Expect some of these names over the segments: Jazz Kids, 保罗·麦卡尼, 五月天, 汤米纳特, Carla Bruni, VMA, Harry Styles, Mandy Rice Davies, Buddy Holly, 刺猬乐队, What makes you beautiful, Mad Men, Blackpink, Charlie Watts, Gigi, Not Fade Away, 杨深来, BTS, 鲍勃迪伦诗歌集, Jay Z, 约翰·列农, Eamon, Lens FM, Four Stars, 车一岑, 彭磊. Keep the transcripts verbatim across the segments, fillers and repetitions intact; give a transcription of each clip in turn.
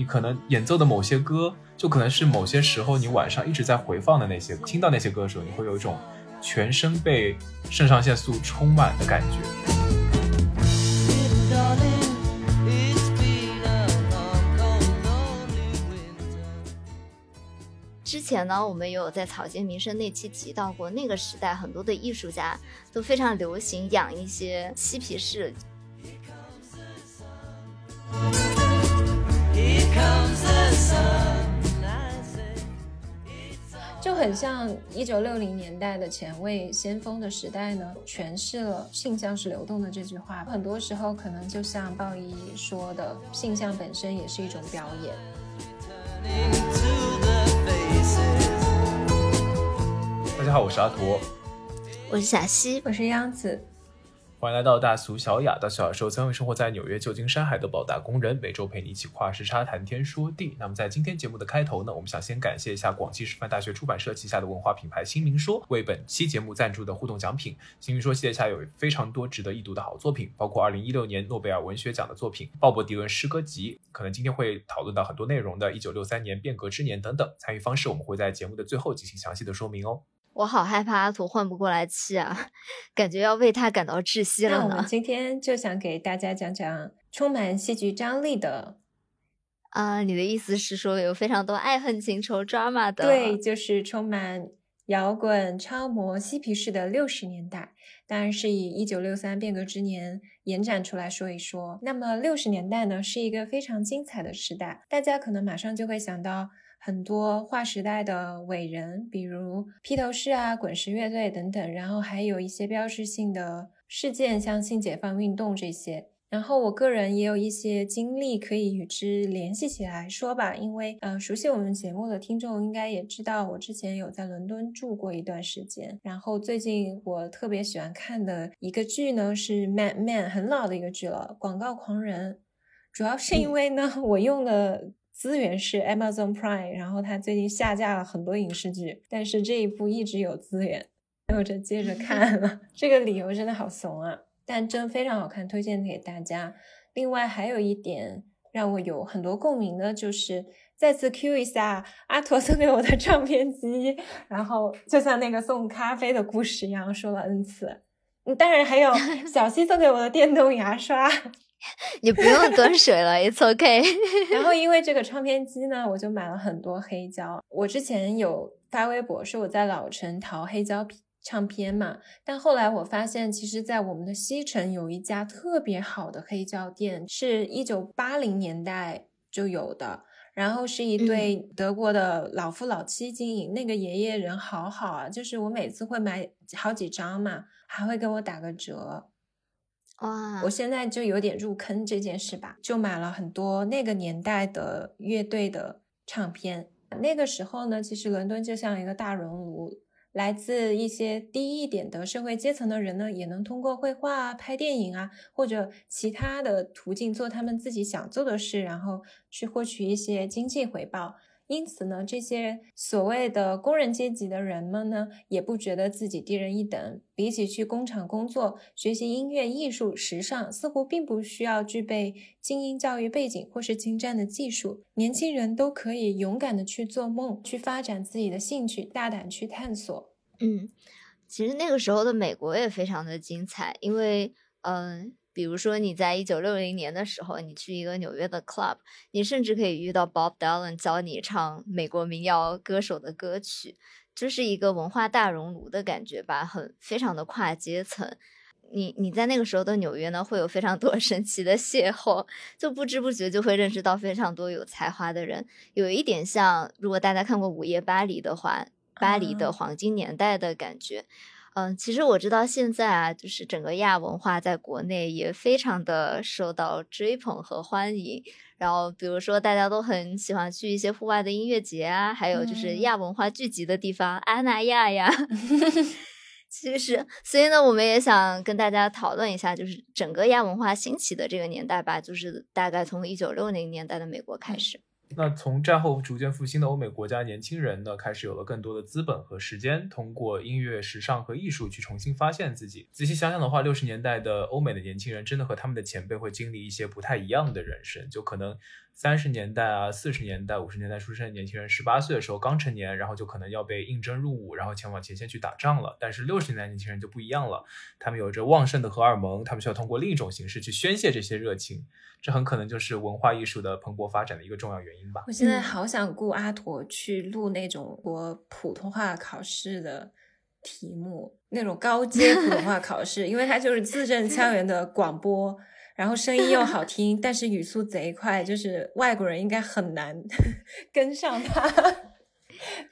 你可能演奏的某些歌就可能是某些时候你晚上一直在回放的那些，听到那些歌的时候你会有一种全身被肾上腺素充满的感觉。之前呢我们也有在草间弥生那期提到过，那个时代很多的艺术家都非常流行养一些嬉皮士。就很像一九六零年代的前卫先锋的时代呢，诠释了性向是流动的这句话。很多时候可能就像鲍伊说的，性向本身也是一种表演。大家好，我是阿驼，我是小西，我是央子。欢迎来到大俗小雅。大俗小雅是由三位生活在纽约、旧金山、海德堡打工人，每周陪你一起跨时差谈天说地。那么在今天节目的开头呢，我们想先感谢一下广西师范大学出版社旗下的文化品牌新民说为本期节目赞助的互动奖品。新民说系列下有非常多值得一读的好作品，包括二零一六年诺贝尔文学奖的作品《鲍勃迪伦诗歌集》，可能今天会讨论到很多内容的一九六三年变革之年等等。参与方式我们会在节目的最后进行详细的说明哦。我好害怕阿图换不过来气啊，感觉要为他感到窒息了呢。那我们今天就想给大家讲讲充满戏剧张力的啊、呃，你的意思是说有非常多爱恨情仇 drama 的？对，就是充满摇滚、超模、嬉皮士的六十年代，当然是以一九六三变革之年延展出来说一说。那么六十年代呢，是一个非常精彩的时代，大家可能马上就会想到很多划时代的伟人，比如披头士啊、滚石乐队等等，然后还有一些标志性的事件，像性解放运动这些。然后我个人也有一些经历可以与之联系起来说吧，因为呃，熟悉我们节目的听众应该也知道，我之前有在伦敦住过一段时间。然后最近我特别喜欢看的一个剧呢是 Mad Men， 很老的一个剧了，广告狂人。主要是因为呢我用的资源是 Amazon Prime， 然后它最近下架了很多影视剧，但是这一部一直有资源，我就接着看了。这个理由真的好怂啊，但真非常好看，推荐给大家。另外还有一点让我有很多共鸣的，就是再次 Q 一下阿驼送给我的唱片机，然后就像那个送咖啡的故事一样说了 N 次。当然还有小西送给我的电动牙刷。你不用端水了 it's okay。 然后因为这个唱片机呢，我就买了很多黑胶。我之前有发微博说我在老城淘黑胶唱片嘛，但后来我发现其实在我们的西城有一家特别好的黑胶店，是一九八零年代就有的，然后是一对德国的老夫老妻经营、嗯、那个爷爷人好好啊，就是我每次会买好几张嘛，还会给我打个折。哇！我现在就有点入坑这件事吧，就买了很多那个年代的乐队的唱片。那个时候呢，其实伦敦就像一个大熔炉，来自一些低一点的社会阶层的人呢，也能通过绘画啊、拍电影啊，或者其他的途径做他们自己想做的事，然后去获取一些经济回报。因此呢，这些所谓的工人阶级的人们呢，也不觉得自己低人一等，比起去工厂工作，学习音乐、艺术、时尚，似乎并不需要具备精英教育背景或是精湛的技术。年轻人都可以勇敢的去做梦，去发展自己的兴趣，大胆去探索。嗯，其实那个时候的美国也非常的精彩，因为嗯。呃比如说你在一九六零年的时候，你去一个纽约的 club， 你甚至可以遇到 Bob Dylan 教你唱美国民谣歌手的歌曲，就是一个文化大熔炉的感觉吧，很非常的跨阶层。你你在那个时候的纽约呢，会有非常多神奇的邂逅，就不知不觉就会认识到非常多有才华的人。有一点像，如果大家看过《午夜巴黎》的话，巴黎的黄金年代的感觉。嗯嗯，其实我知道现在啊，就是整个亚文化在国内也非常的受到追捧和欢迎。然后比如说大家都很喜欢去一些户外的音乐节啊，还有就是亚文化聚集的地方，嗯、阿那亚呀。其实，所以呢，我们也想跟大家讨论一下，就是整个亚文化兴起的这个年代吧，就是大概从一九六零年代的美国开始。嗯那从战后逐渐复兴的欧美国家，年轻人呢开始有了更多的资本和时间，通过音乐、时尚和艺术去重新发现自己。仔细想想的话，六十年代的欧美的年轻人真的和他们的前辈会经历一些不太一样的人生，就可能三十年代啊、四十年代、五十年代出生的年轻人，十八岁的时候刚成年，然后就可能要被应征入伍，然后前往前线去打仗了。但是六十年代年轻人就不一样了，他们有着旺盛的荷尔蒙，他们需要通过另一种形式去宣泄这些热情，这很可能就是文化艺术的蓬勃发展的一个重要原因。我现在好想雇阿驼去录那种我普通话考试的题目，那种高阶普通话考试，因为它就是字正腔圆的广播，然后声音又好听，但是语速贼快，就是外国人应该很难跟上它。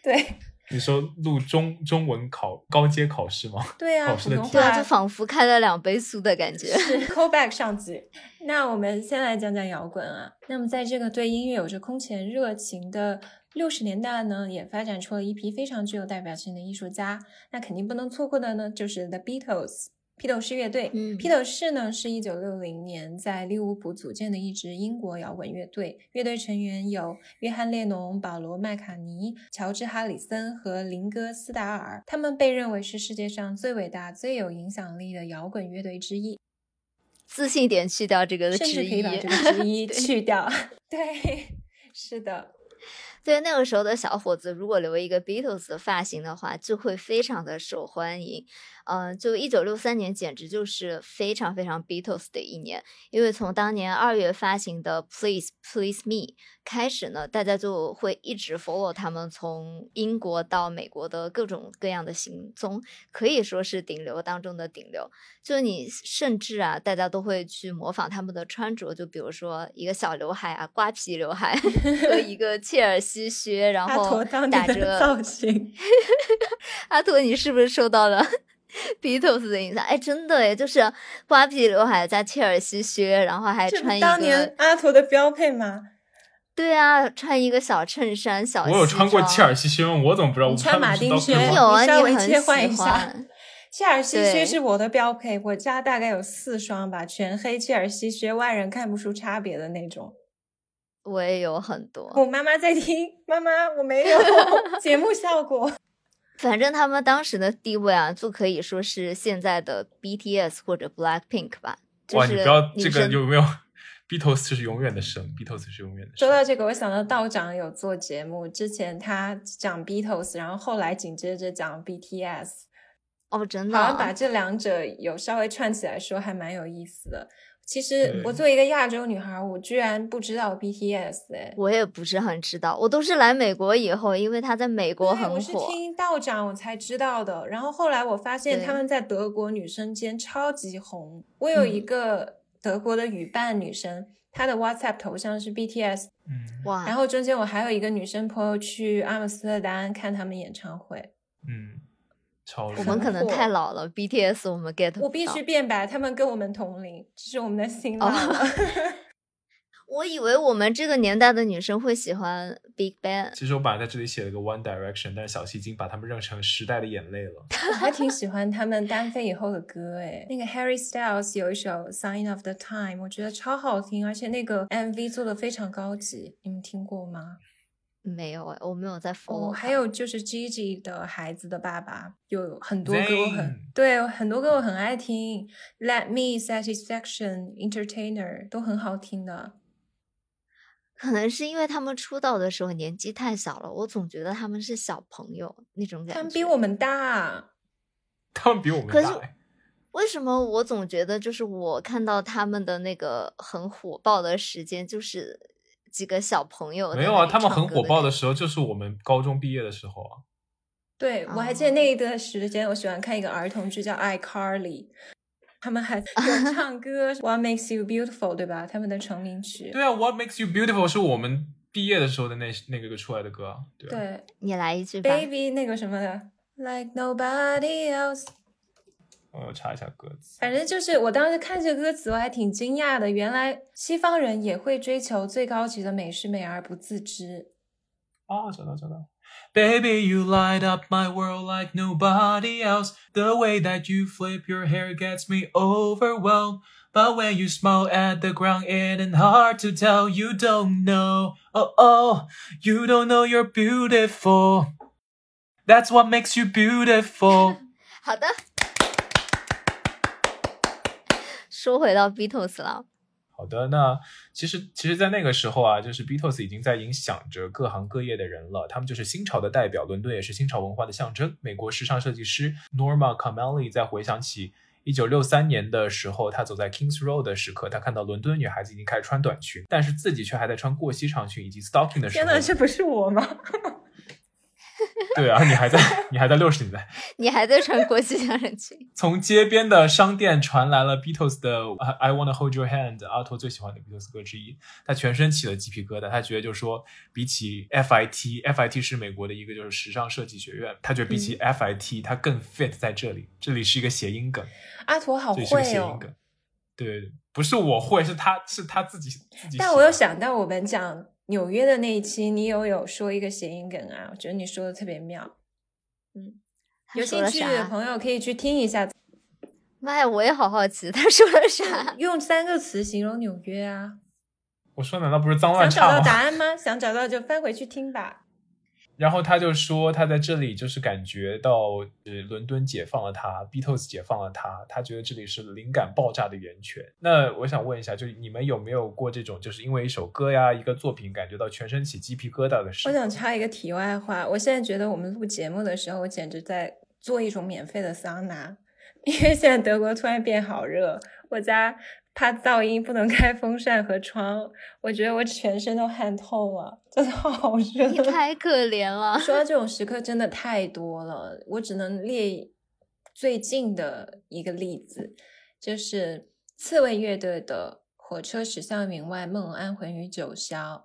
对，你说录中中文考高阶考试吗？对啊，考试的题，对啊，就仿佛开了两杯苏的感觉。是 callback 上集。那我们先来讲讲摇滚啊。那么在这个对音乐有着空前热情的六十年代呢，也发展出了一批非常具有代表性的艺术家。那肯定不能错过的呢，就是 The Beatles。披头士乐队，嗯，披头士呢是一九六零年在利物浦组建的一支英国摇滚乐队。乐队成员有约翰·列农、保罗·麦卡尼、乔治·哈里森和林哥·斯达尔，他们被认为是世界上最伟大、最有影响力的摇滚乐队之一。自信点去掉这个之一，甚至可以把这个之一去掉。对， 对，是的。对，那个时候的小伙子如果留一个 Beatles 的发型的话，就会非常的受欢迎。嗯、呃，就一九六三年简直就是非常非常 Beatles 的一年，因为从当年二月发行的 Please Please Me 开始呢，大家就会一直 follow 他们从英国到美国的各种各样的行踪，可以说是顶流当中的顶流。就你甚至啊，大家都会去模仿他们的穿着，就比如说一个小刘海啊，瓜皮刘海和一个切尔西西靴，然后打着造型。阿驼，你是不是受到了 Beatles 的影响？哎，真的耶，就是瓜皮刘海加切尔西靴，然后还穿一个当年阿驼的标配吗？对啊，穿一个小衬衫，小西装。我有穿过切尔西靴，我怎么不知道？你穿马丁靴，你有啊？你稍微切换一下。切尔西靴是我的标配，我家大概有四双吧，全黑切尔西靴，外人看不出差别的那种。我也有很多，我妈妈在听，妈妈我没有节目效果。反正他们当时的地位啊，就可以说是现在的 B T S 或者 Blackpink 吧。哇，你不要这个有没有 Beatles 是永远的神 Beatles 是永远的神。说到这个，我想到道长有做节目，之前他讲 Beatles， 然后后来紧接着讲 B T S。哦，真的、啊，好像把这两者有稍微串起来说，还蛮有意思的。其实我作为一个亚洲女孩，我居然不知道 B T S、欸、我也不是很知道，我都是来美国以后，因为他在美国很火，我是听道长我才知道的。然后后来我发现他们在德国女生间超级红，我有一个德国的语伴女生、嗯、她的 WhatsApp 头像是 B T S、嗯、哇！然后中间我还有一个女生朋友去阿姆斯特丹看他们演唱会。嗯，我们可能太老了 ，B T S 我们 get 不到。我必须辩白，他们跟我们同龄，这是我们的新浪。Oh, 我以为我们这个年代的女生会喜欢 Big Bang。其实我本来在这里写了个 One Direction， 但是小西已经把他们认成时代的眼泪了。我还挺喜欢他们单飞以后的歌诶，那个 Harry Styles 有一首 Sign of the Time， 我觉得超好听，而且那个 M V 做的非常高级，你们听过吗？没有，我没有在follow、哦、还有就是 Gigi 的孩子的爸爸有很多歌我很对很多歌我很爱听 Let Me Satisfaction Entertainer 都很好听的。可能是因为他们出道的时候年纪太小了，我总觉得他们是小朋友那种感觉。他们比我们大，他们比我们大。可是为什么我总觉得就是我看到他们的那个很火爆的时间就是几个小朋友。没有啊，他们很火爆的时候就是我们高中毕业的时候啊。对，我还记得那一段时间我喜欢看一个儿童剧叫 iCarly， 他们还有唱歌What makes you beautiful， 对吧，他们的成名曲。对啊， What makes you beautiful 是我们毕业的时候的那那个出来的歌。 对， 对，你来一句吧 Baby 那个什么的 Like nobody else。我查一下歌词，反正就是我当时看这个歌词我还挺惊讶的，原来西方人也会追求最高级的美是美而不自知。哦，找到找到 Baby you light up my world like nobody else The way that you flip your hair gets me overwhelmed But when you smile at the ground, it ain't hard to tell you don't know. Oh oh, you don't know you're beautiful. That's what makes you beautiful. 好的，说回到 Beatles 了。好的，那其实其实在那个时候啊，就是 Beatles 已经在影响着各行各业的人了，他们就是新潮的代表，伦敦也是新潮文化的象征。美国时尚设计师 Norma Comelli 在回想起一九六三年的时候，她走在 Kings Road 的时刻，她看到伦敦女孩子已经开始穿短裙，但是自己却还在穿过膝长裙以及 stocking 的时候。天哪，这不是我吗？对啊，你还在你还在六十年代，你还在穿过膝长裙。从街边的商店传来了 Beatles 的 I Wanna Hold Your Hand， 阿托最喜欢的 Beatles 歌之一。他全身起了鸡皮疙瘩，他觉得就是说比起 F I T， F I T 是美国的一个就是时尚设计学院，他觉得比起 F I T 他更 fit 在这里。这里是一个谐音梗，阿托好会哦，这里是谐音梗。对，不是我会，是他是他自己自己。但我又想到我们讲纽约的那一期，你有有说一个谐音梗啊，我觉得你说的特别妙。嗯，有兴趣的朋友可以去听一下。妈呀，我也好好奇他说了啥。用三个词形容纽约啊。我说难道不是脏乱差吗？想找到答案吗？想找到就翻回去听吧。然后他就说他在这里就是感觉到呃，伦敦解放了他， Beatles 解放了他，他觉得这里是灵感爆炸的源泉。那我想问一下，就是你们有没有过这种就是因为一首歌呀一个作品感觉到全身起鸡皮疙瘩的事？我想插一个题外话，我现在觉得我们录节目的时候我简直在做一种免费的桑拿，因为现在德国突然变好热，我家怕噪音不能开风扇和窗，我觉得我全身都汗透了，真的好热。你太可怜了。说到这种时刻真的太多了，我只能列最近的一个例子，就是刺猬乐队的火车驶向云外，梦安魂于九霄。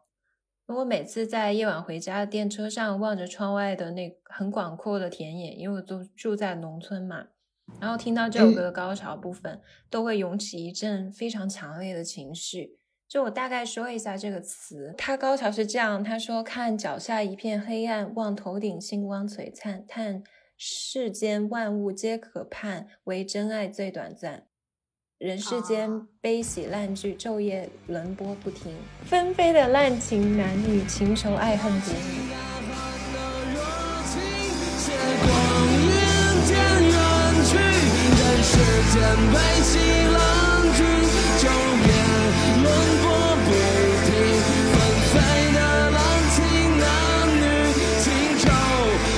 我每次在夜晚回家的电车上望着窗外的那很广阔的田野，因为我都住在农村嘛，然后听到这首歌的高潮部分、嗯、都会涌起一阵非常强烈的情绪。就我大概说一下这个词，它高潮是这样，他说：看脚下一片黑暗，望头顶星光璀璨，叹世间万物皆可盼，唯真爱最短暂。人世间悲喜烂剧，昼夜轮播不停，纷飞的滥情男女，情仇爱恨别离。世间悲喜浪迹，昼夜轮播不停，纷飞的滥情男女，情仇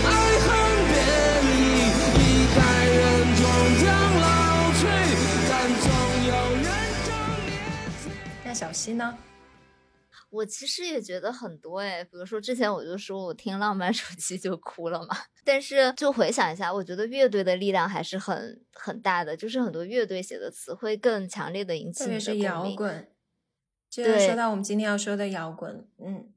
爱恨别离，一代人终将老去，但总有人正年轻。那小溪呢？我其实也觉得很多哎，比如说之前我就说我听浪漫暑期就哭了嘛，但是就回想一下，我觉得乐队的力量还是很很大的，就是很多乐队写的词会更强烈的引起你的共鸣，特别是摇滚，就是说到我们今天要说的摇滚，嗯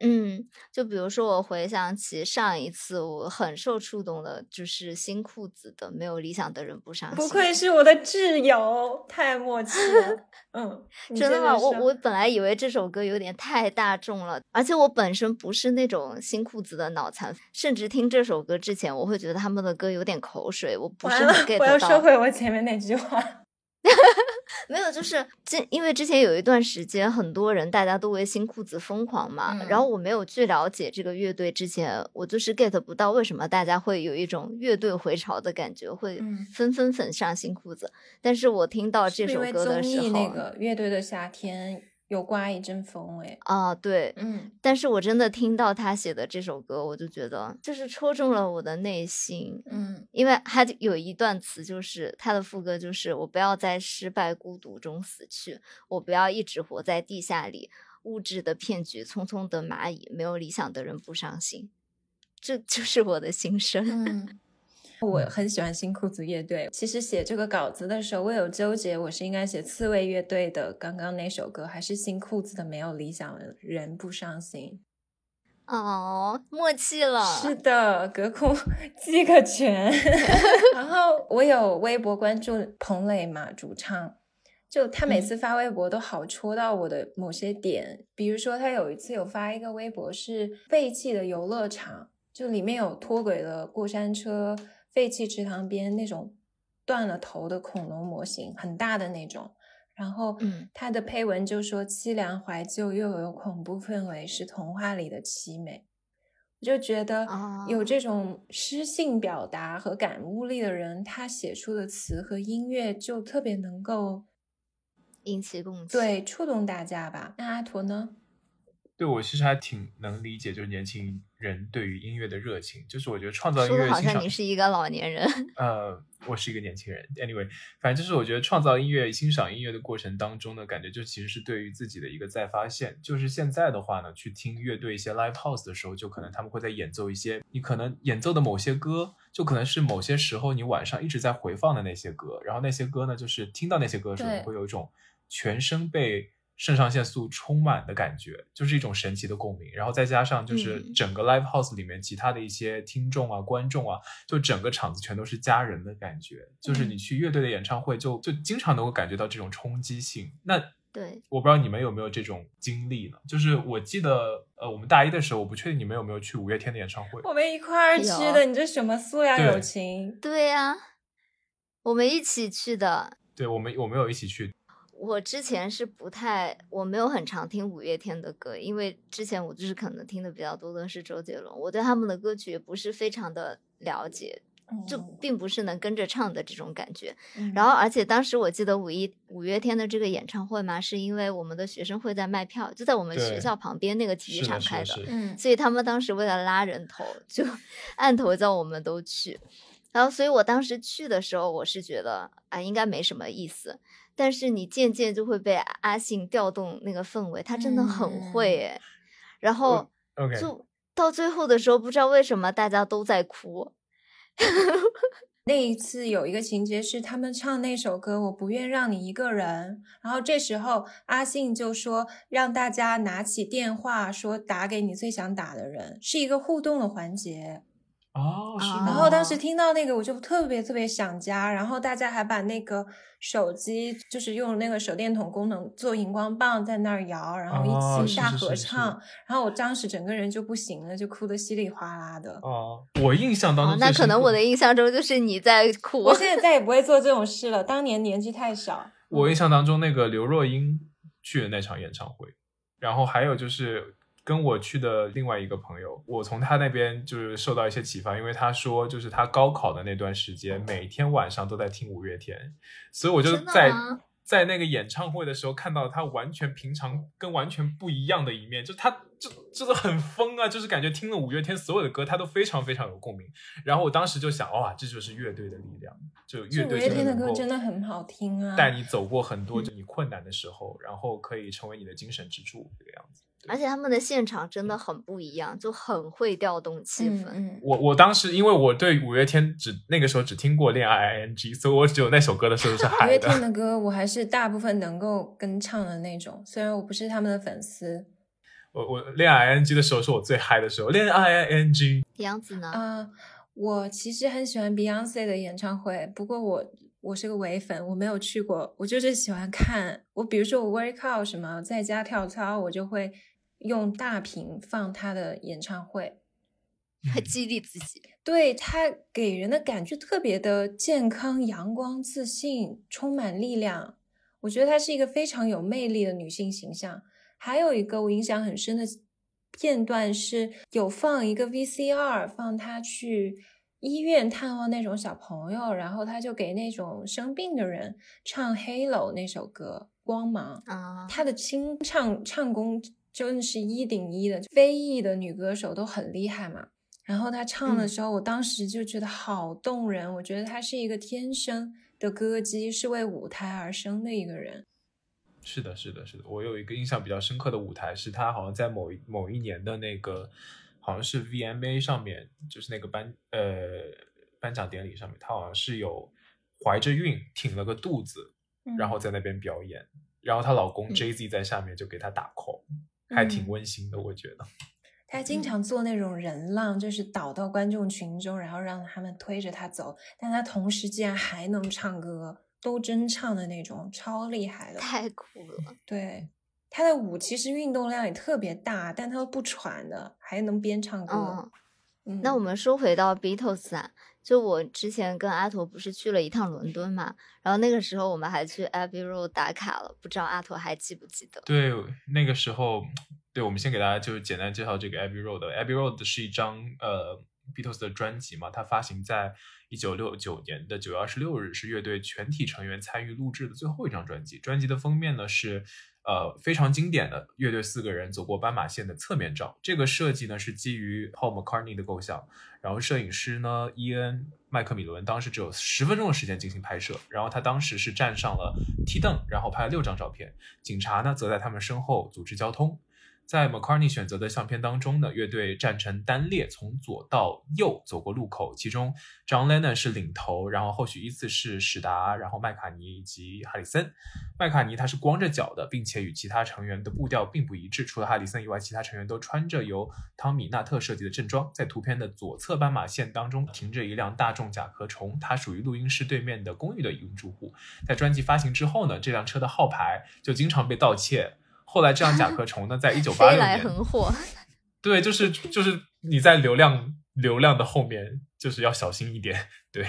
嗯，就比如说我回想起上一次我很受触动的就是新裤子的没有理想的人不伤心。不愧是我的挚友，太默契了。嗯，真的吗？我我本来以为这首歌有点太大众了，而且我本身不是那种新裤子的脑残，甚至听这首歌之前我会觉得他们的歌有点口水，我不是很 get 到。我要收回我前面那句话。没有，就是因为之前有一段时间很多人大家都为新裤子疯狂嘛、嗯、然后我没有去了解这个乐队之前，我就是 get 不到为什么大家会有一种乐队回潮的感觉，会纷纷粉上新裤子、嗯、但是我听到这首歌的时候，是因为综艺那个乐队的夏天有刮一阵风哎、欸、啊对嗯，但是我真的听到他写的这首歌，我就觉得就是戳中了我的内心，嗯，因为他有一段词就是他的副歌就是我不要在失败孤独中死去，我不要一直活在地下里，物质的骗局，匆匆的蚂蚁，没有理想的人不伤心，这就是我的心声。嗯，我很喜欢新裤子乐队，其实写这个稿子的时候我有纠结，我是应该写刺猬乐队的刚刚那首歌还是新裤子的没有理想的人不伤心。哦，默契了。是的，隔空击个拳。然后我有微博关注彭磊嘛，主唱，就他每次发微博都好戳到我的某些点、嗯、比如说他有一次有发一个微博是废弃的游乐场，就里面有脱轨的过山车，废弃池塘边那种断了头的恐龙模型，很大的那种，然后他的配文就说凄凉怀旧又有恐怖氛围，是童话里的凄美。我就觉得有这种诗性表达和感悟力的人，他写出的词和音乐就特别能够引起共鸣，对，触动大家吧。那阿陀呢？对，我其实还挺能理解就是年轻人对于音乐的热情，就是我觉得创造音乐欣赏，说的好像你是一个老年人呃，我是一个年轻人 anyway， 反正就是我觉得创造音乐欣赏音乐的过程当中呢，感觉就其实是对于自己的一个再发现。就是现在的话呢，去听乐队一些 live house 的时候，就可能他们会在演奏一些你可能演奏的某些歌，就可能是某些时候你晚上一直在回放的那些歌，然后那些歌呢，就是听到那些歌的时候你会有一种全身被肾上腺素充满的感觉，就是一种神奇的共鸣。然后再加上就是整个 live house 里面其他的一些听众啊、嗯、观众啊，就整个场子全都是家人的感觉，就是你去乐队的演唱会就就经常能够感觉到这种冲击性。那对，我不知道你们有没有这种经历呢？就是我记得呃，我们大一的时候，我不确定你们有没有去五月天的演唱会，我们一块儿去的。你这什么素雅友情？对啊，我们一起去的。对，我们我们有一起去。我之前是不太，我没有很常听五月天的歌，因为之前我就是可能听的比较多的是周杰伦，我对他们的歌曲也不是非常的了解，就并不是能跟着唱的这种感觉。嗯、然后，而且当时我记得五一五月天的这个演唱会嘛，是因为我们的学生会在卖票，就在我们学校旁边那个体育场开 的, 的, 的，所以他们当时为了拉人头，就按头叫我们都去。然后，所以我当时去的时候，我是觉得啊，应该没什么意思。但是你渐渐就会被阿信调动那个氛围，他真的很会诶、嗯、然后就到最后的时候，不知道为什么大家都在哭。那一次有一个情节是他们唱那首歌《我不愿让你一个人》，然后这时候阿信就说让大家拿起电话说打给你最想打的人，是一个互动的环节。哦，是。然后当时听到那个，我就特别特别想家。然后大家还把那个手机，就是用那个手电筒功能做荧光棒在那儿摇，然后一起大合唱。哦、是是是是，然后我当时整个人就不行了，就哭得稀里哗啦的。哦，我印象当中、哦，那可能我的印象中就是你在哭。我现在再也不会做这种事了，当年年纪太小。我印象当中，那个刘若英去的那场演唱会，然后还有就是。跟我去的另外一个朋友，我从他那边就是受到一些启发，因为他说就是他高考的那段时间每天晚上都在听五月天，所以我就在在那个演唱会的时候看到他完全平常跟完全不一样的一面，就他就真的很疯啊，就是感觉听了五月天所有的歌他都非常非常有共鸣。然后我当时就想，哇、哦啊，这就是乐队的力量，就乐队真的能够真的很好听啊，带你走过很多就你困难的时候，然后可以成为你的精神支柱这个样子。而且他们的现场真的很不一样，就很会调动气氛。嗯、我我当时因为我对五月天只那个时候只听过恋爱 I N G， 所以我只有那首歌的时候是嗨的。五月天的歌我还是大部分能够跟唱的那种，虽然我不是他们的粉丝。我我恋爱 I N G 的时候是我最嗨的时候。恋爱 I N G。Beyonce 呢？啊、呃，我其实很喜欢 Beyonce 的演唱会，不过我。我是个伪粉，我没有去过，我就是喜欢看。我比如说我 workout 什么，在家跳操，我就会用大屏放他的演唱会，还激励自己。对，他给人的感觉特别的健康、阳光、自信，充满力量。我觉得她是一个非常有魅力的女性形象。还有一个我印象很深的片段是有放一个 V C R， 放她去医院探望那种小朋友，然后他就给那种生病的人唱 Halo 那首歌光芒、uh. 他的清唱唱功真是一顶一的，非裔的女歌手都很厉害嘛，然后他唱的时候、嗯、我当时就觉得好动人，我觉得他是一个天生的歌姬，是为舞台而生的一个人。是的是的是的，我有一个印象比较深刻的舞台是他好像在某一某一年的那个好像是 V M A 上面，就是那个颁呃颁奖典礼上面，他好像是有怀着孕挺了个肚子、嗯、然后在那边表演，然后她老公 Jay Z 在下面就给她打 call、嗯、还挺温馨的我觉得。他经常做那种人浪，就是倒到观众群中，然后让他们推着他走，但他同时竟然还能唱歌，都真唱的那种，超厉害的，太酷了。对，他的舞其实运动量也特别大，但他不喘的，还能边唱歌、嗯、嗯、那我们说回到 Beatles 啊，就我之前跟阿驼不是去了一趟伦敦嘛，然后那个时候我们还去 Abbey Road 打卡了，不知道阿驼还记不记得？对，那个时候，对，我们先给大家就是简单介绍这个 Abbey Road。Abbey Road 是一张呃 Beatles 的专辑嘛，它发行在一九六九年的九月二十六日，是乐队全体成员参与录制的最后一张专辑。专辑的封面呢是。呃，非常经典的乐队四个人走过斑马线的侧面照，这个设计呢是基于 Paul McCartney 的构想，然后摄影师呢伊恩麦克米伦当时只有十分钟的时间进行拍摄，然后他当时是站上了梯凳，然后拍了六张照片，警察呢则在他们身后组织交通。在 McCartney 选择的相片当中呢，乐队站成单列，从左到右走过路口，其中 John Lennon 是领头，然后后续依次是史达，然后麦卡尼以及哈里森。麦卡尼他是光着脚的，并且与其他成员的步调并不一致，除了哈里森以外，其他成员都穿着由汤米纳特设计的正装。在图片的左侧斑马线当中停着一辆大众甲壳虫，它属于录音室对面的公寓的一名住户。在专辑发行之后呢，这辆车的号牌就经常被盗窃，后来这样甲壳虫呢在一九八六年飞来横祸。对，就是就是你在流量流量的后面就是要小心一点。对，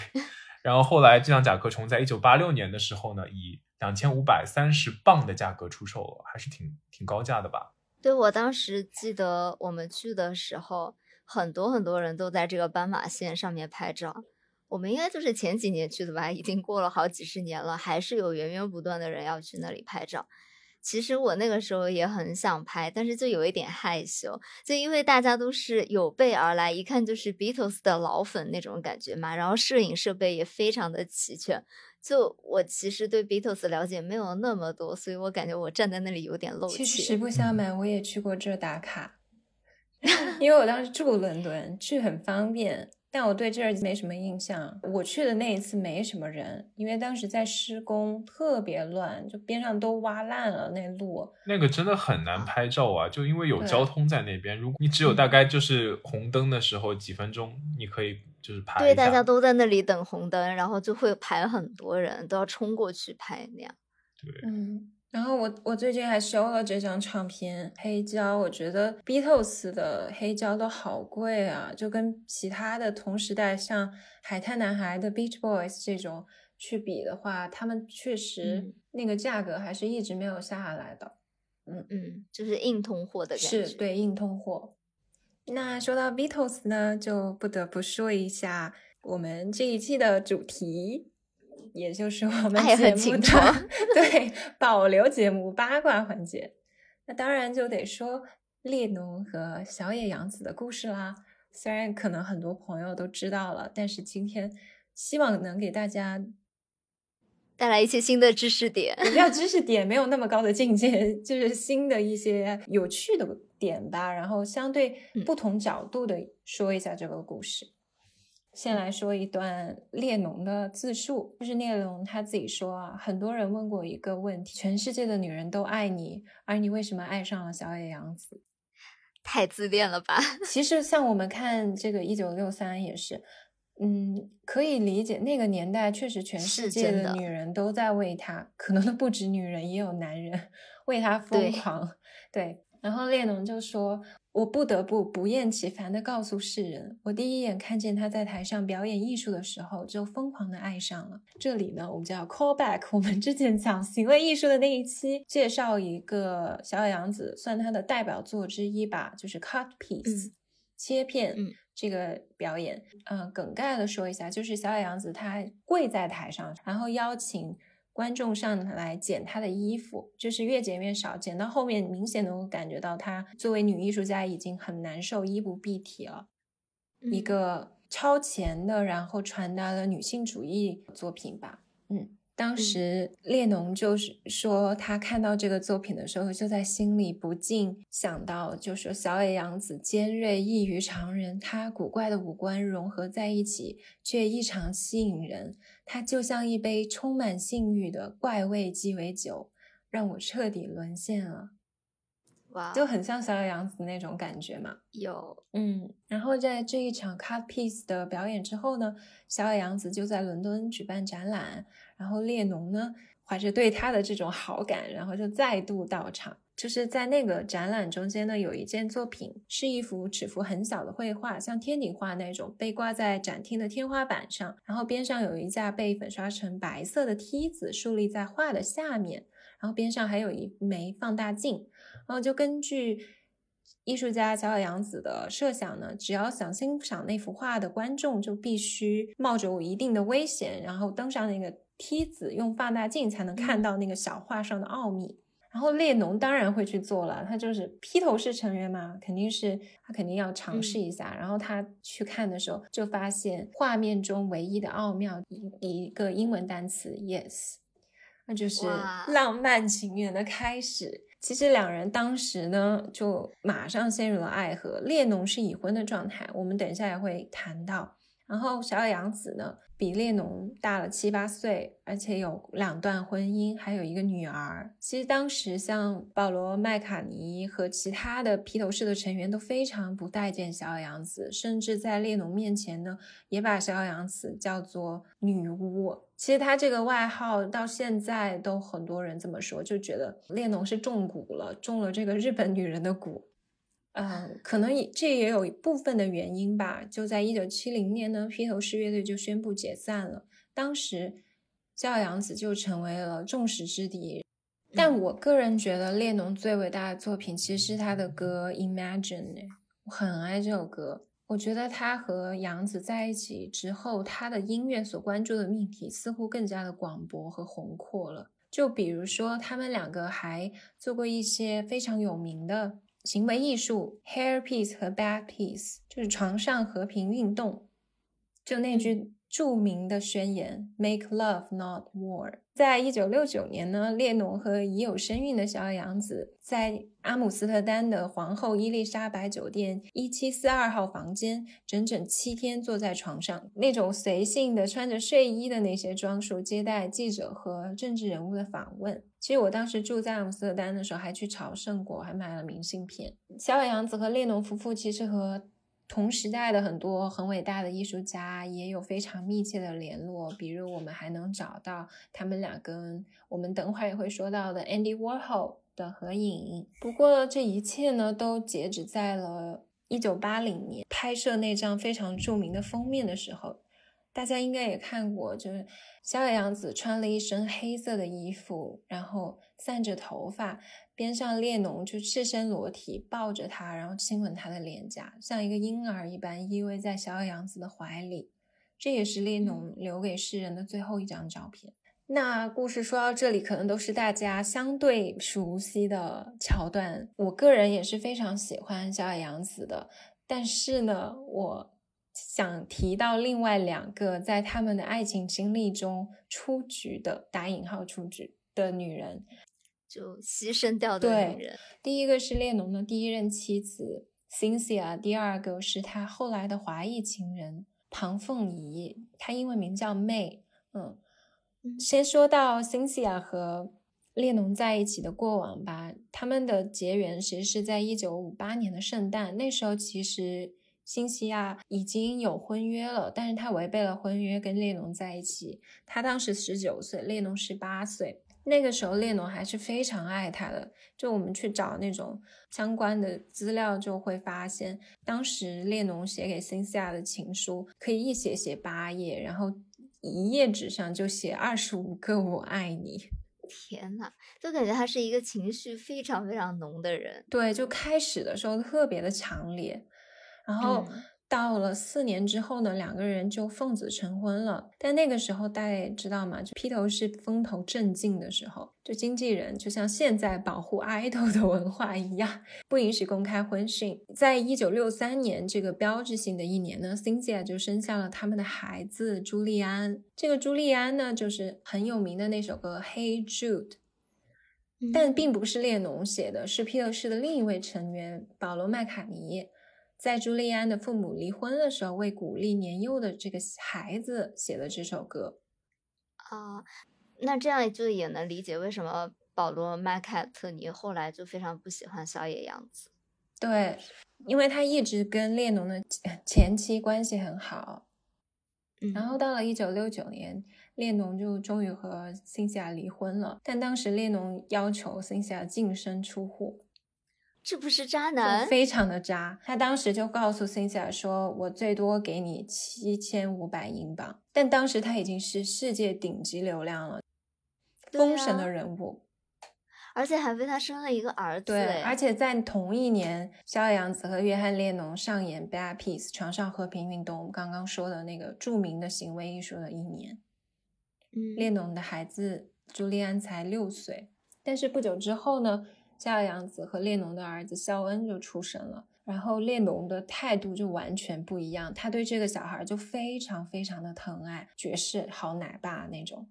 然后后来这样甲壳虫在一九八六年的时候呢以两千五百三十磅的价格出售了，还是挺挺高价的吧。对，我当时记得我们去的时候很多很多人都在这个斑马线上面拍照，我们应该就是前几年去的吧，已经过了好几十年了，还是有源源不断的人要去那里拍照。其实我那个时候也很想拍，但是就有一点害羞，就因为大家都是有备而来，一看就是 Beatles 的老粉那种感觉嘛，然后摄影设备也非常的齐全，就我其实对 Beatles 了解没有那么多，所以我感觉我站在那里有点露怯。其实实不相瞒，我也去过这打卡，因为我当时住伦敦，去很方便，但我对这儿没什么印象。我去的那一次没什么人，因为当时在施工，特别乱，就边上都挖烂了那路，那个真的很难拍照啊，就因为有交通在那边，如果你只有大概就是红灯的时候几分钟你可以就是拍一下。对，大家都在那里等红灯，然后就会排很多人都要冲过去拍那样。对，嗯，然后我我最近还收了这张唱片黑胶，我觉得 Beatles 的黑胶都好贵啊，就跟其他的同时代像海滩男孩的 Beach Boys 这种去比的话，他们确实那个价格还是一直没有下来的。嗯嗯，就是硬通货的感觉。是，对，硬通货。那说到 Beatles 呢，就不得不说一下我们这一期的主题。也就是我们节目的对保留节目八卦环节，那当然就得说列侬和小野洋子的故事啦。虽然可能很多朋友都知道了，但是今天希望能给大家带来一些新的知识点，不要知识点没有那么高的境界，就是新的一些有趣的点吧。然后相对不同角度的说一下这个故事。先来说一段列侬的自述，就是列侬他自己说啊，很多人问过一个问题，全世界的女人都爱你，而你为什么爱上了小野洋子？太自恋了吧。其实像我们看这个一九六三也是，嗯，可以理解，那个年代确实全世界的女人都在为他，可能都不止女人，也有男人为他疯狂。 对， 对，然后列侬就说，我不得不不厌其烦地告诉世人，我第一眼看见他在台上表演艺术的时候就疯狂地爱上了。这里呢我们就要 call back 我们之前讲行为艺术的那一期，介绍一个小野洋子算他的代表作之一吧，就是 Cut Piece、嗯、切片、嗯、这个表演、呃、梗概的说一下，就是小野洋子他跪在台上，然后邀请观众上来捡她的衣服，就是越捡越少，捡到后面明显能感觉到她作为女艺术家已经很难受，衣不蔽体了、嗯、一个超前的然后传达了女性主义作品吧。嗯，当时列侬就是说他看到这个作品的时候就在心里不禁想到，就说小野洋子尖锐异于常人，她古怪的五官融合在一起却异常吸引人，她就像一杯充满性欲的怪味鸡尾酒，让我彻底沦陷了。哇、wow ，就很像小野洋子那种感觉嘛。有，嗯，然后在这一场 Cut Piece 的表演之后呢，小野洋子就在伦敦举办展览，然后列侬呢怀着对他的这种好感，然后就再度到场。就是在那个展览中间呢，有一件作品是一幅尺幅很小的绘画，像天顶画那种，被挂在展厅的天花板上，然后边上有一架被粉刷成白色的梯子竖立在画的下面，然后边上还有一枚放大镜。然后就根据艺术家小野洋子的设想呢，只要想欣赏那幅画的观众就必须冒着一定的危险，然后登上那个梯子，用放大镜才能看到那个小画上的奥秘。然后列侬当然会去做了，他就是披头士成员嘛，肯定是他肯定要尝试一下、嗯、然后他去看的时候就发现画面中唯一的奥妙一个英文单词 yes， 那就是浪漫情缘的开始。其实两人当时呢就马上陷入了爱河，列侬是已婚的状态，我们等一下也会谈到。然后小野洋子呢比列侬大了七八岁，而且有两段婚姻，还有一个女儿。其实当时像保罗·麦卡尼和其他的披头士的成员都非常不待见小野洋子，甚至在列侬面前呢也把小野洋子叫做女巫。其实他这个外号到现在都很多人这么说，就觉得列侬是中蛊了，中了这个日本女人的蛊。呃，可能也这也有一部分的原因吧。就在一九七零年呢，披头士乐队就宣布解散了，当时小野洋子就成为了众矢之的。但我个人觉得列侬最伟大的作品其实是他的歌 Imagine， 我很爱这首歌。我觉得他和洋子在一起之后，他的音乐所关注的命题似乎更加的广博和宏阔了。就比如说他们两个还做过一些非常有名的行为艺术 hair piece 和 bed piece， 就是床上和平运动，就那句著名的宣言 make love not war。 在一九六九年呢，列侬和已有身孕的小野洋子在阿姆斯特丹的皇后伊丽莎白酒店一七四二号房间整整七天坐在床上，那种随性的穿着睡衣的那些装束接待记者和政治人物的访问。其实我当时住在阿姆斯特丹的时候还去朝圣过，还买了明信片。小野洋子和列侬夫妇其实和同时代的很多很伟大的艺术家也有非常密切的联络，比如我们还能找到他们俩跟我们等会儿也会说到的 Andy Warhol 的合影。不过这一切呢都截止在了一九八零年拍摄那张非常著名的封面的时候。大家应该也看过，就是小野洋子穿了一身黑色的衣服，然后散着头发，边上列侬就赤身裸体抱着她，然后亲吻她的脸颊，像一个婴儿一般依偎在小野洋子的怀里。这也是列侬留给世人的最后一张照片。那故事说到这里可能都是大家相对熟悉的桥段，我个人也是非常喜欢小野洋子的，但是呢我想提到另外两个在他们的爱情经历中出局的，打引号出局的女人，就牺牲掉的女人。对，第一个是列侬的第一任妻子 Cynthia， 第二个是他后来的华裔情人庞凤仪，她英文名叫 May。 嗯，先说到 Cynthia 和列侬在一起的过往吧。他们的结缘其实是在一九五八年的圣诞，那时候其实辛西亚已经有婚约了，但是他违背了婚约跟列侬在一起。他当时十九岁，列侬十八岁，那个时候列侬还是非常爱他的。就我们去找那种相关的资料就会发现，当时列侬写给辛西亚的情书可以一写写八页，然后一页纸上就写二十五个我爱你。天哪，就感觉他是一个情绪非常非常浓的人。对，就开始的时候特别的强烈，然后到了四年之后呢，两个人就奉子成婚了。但那个时候大家也知道嘛，就披头士风头正劲的时候，就经纪人就像现在保护 idol 的文化一样，不允许公开婚讯。在一九六三年这个标志性的一年呢， Cynthia 就生下了他们的孩子朱利安。这个朱利安呢就是很有名的那首歌 Hey Jude，嗯，但并不是列侬写的，是披头士的另一位成员保罗·麦卡尼在朱利安的父母离婚的时候为鼓励年幼的这个孩子写的这首歌。啊，那这样就也能理解为什么保罗麦卡特尼后来就非常不喜欢小野洋子。对，因为他一直跟列侬的前妻关系很好。嗯，然后到了一九六九年列侬就终于和辛西亚离婚了，但当时列侬要求辛西亚净身出户。这不是渣男？非常的渣。他当时就告诉辛西亚说，我最多给你七千五百英镑，但当时他已经是世界顶级流量了，封神的人物，而且还为他生了一个儿子。对，而且在同一年，萧亚子和约翰列侬上演 Bad Piece 床上和平运动，我们刚刚说的那个著名的行为艺术的一年、嗯、列侬的孩子朱利安才六岁。但是不久之后呢，萧亚子和列侬的儿子肖恩就出生了，然后列侬的态度就完全不一样，他对这个小孩就非常非常的疼爱，绝世好奶爸那种。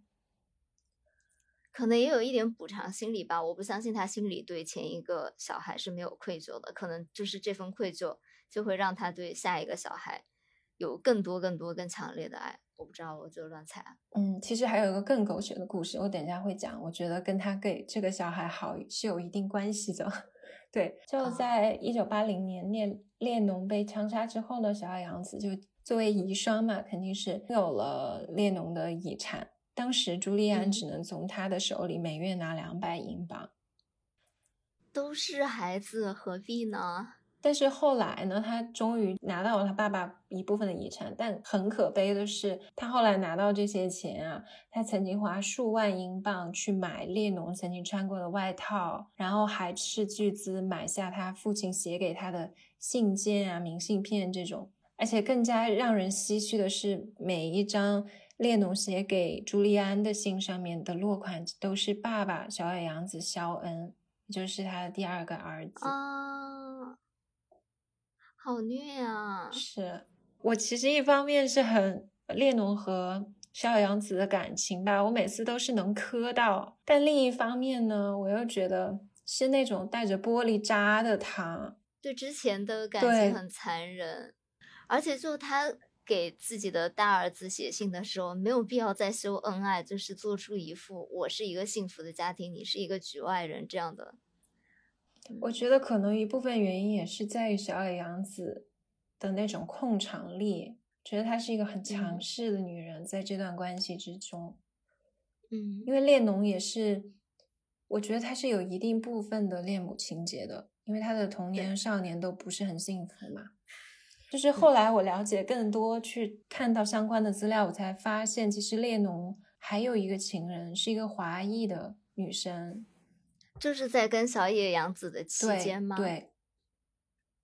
可能也有一点补偿心理吧，我不相信他心里对前一个小孩是没有愧疚的，可能就是这份愧疚就会让他对下一个小孩有更多更多更强烈的爱，我不知道，我就乱猜。嗯，其实还有一个更狗血的故事，我等一下会讲，我觉得跟他给这个小孩好是有一定关系的。对，就在一九八零年列列侬被枪杀之后呢，小野洋子就作为遗孀嘛，肯定是有了列侬的遗产。当时朱利安只能从他的手里每月拿两百英镑，都是孩子何必呢？但是后来呢，他终于拿到了他爸爸一部分的遗产，但很可悲的是，他后来拿到这些钱啊，他曾经花数万英镑去买列侬曾经穿过的外套，然后还斥巨资买下他父亲写给他的信件啊、明信片这种，而且更加让人唏嘘的是，每一张列侬写给朱利安的信上面的落款都是爸爸小野洋子肖恩，就是他的第二个儿子啊，好虐啊！是，我其实一方面是很列侬和小野洋子的感情吧，我每次都是能磕到，但另一方面呢，我又觉得是那种带着玻璃渣的他，对之前的感情很残忍，而且就他给自己的大儿子写信的时候，没有必要再秀恩爱，就是做出一副我是一个幸福的家庭，你是一个局外人这样的。我觉得可能一部分原因也是在于小野洋子的那种控场力，觉得她是一个很强势的女人、嗯、在这段关系之中。嗯，因为列侬也是，我觉得她是有一定部分的恋母情节的，因为她的童年少年都不是很幸福嘛。就是后来我了解更多，去看到相关的资料，我才发现其实列侬还有一个情人是一个华裔的女生，就是在跟小野洋子的期间吗？ 对, 对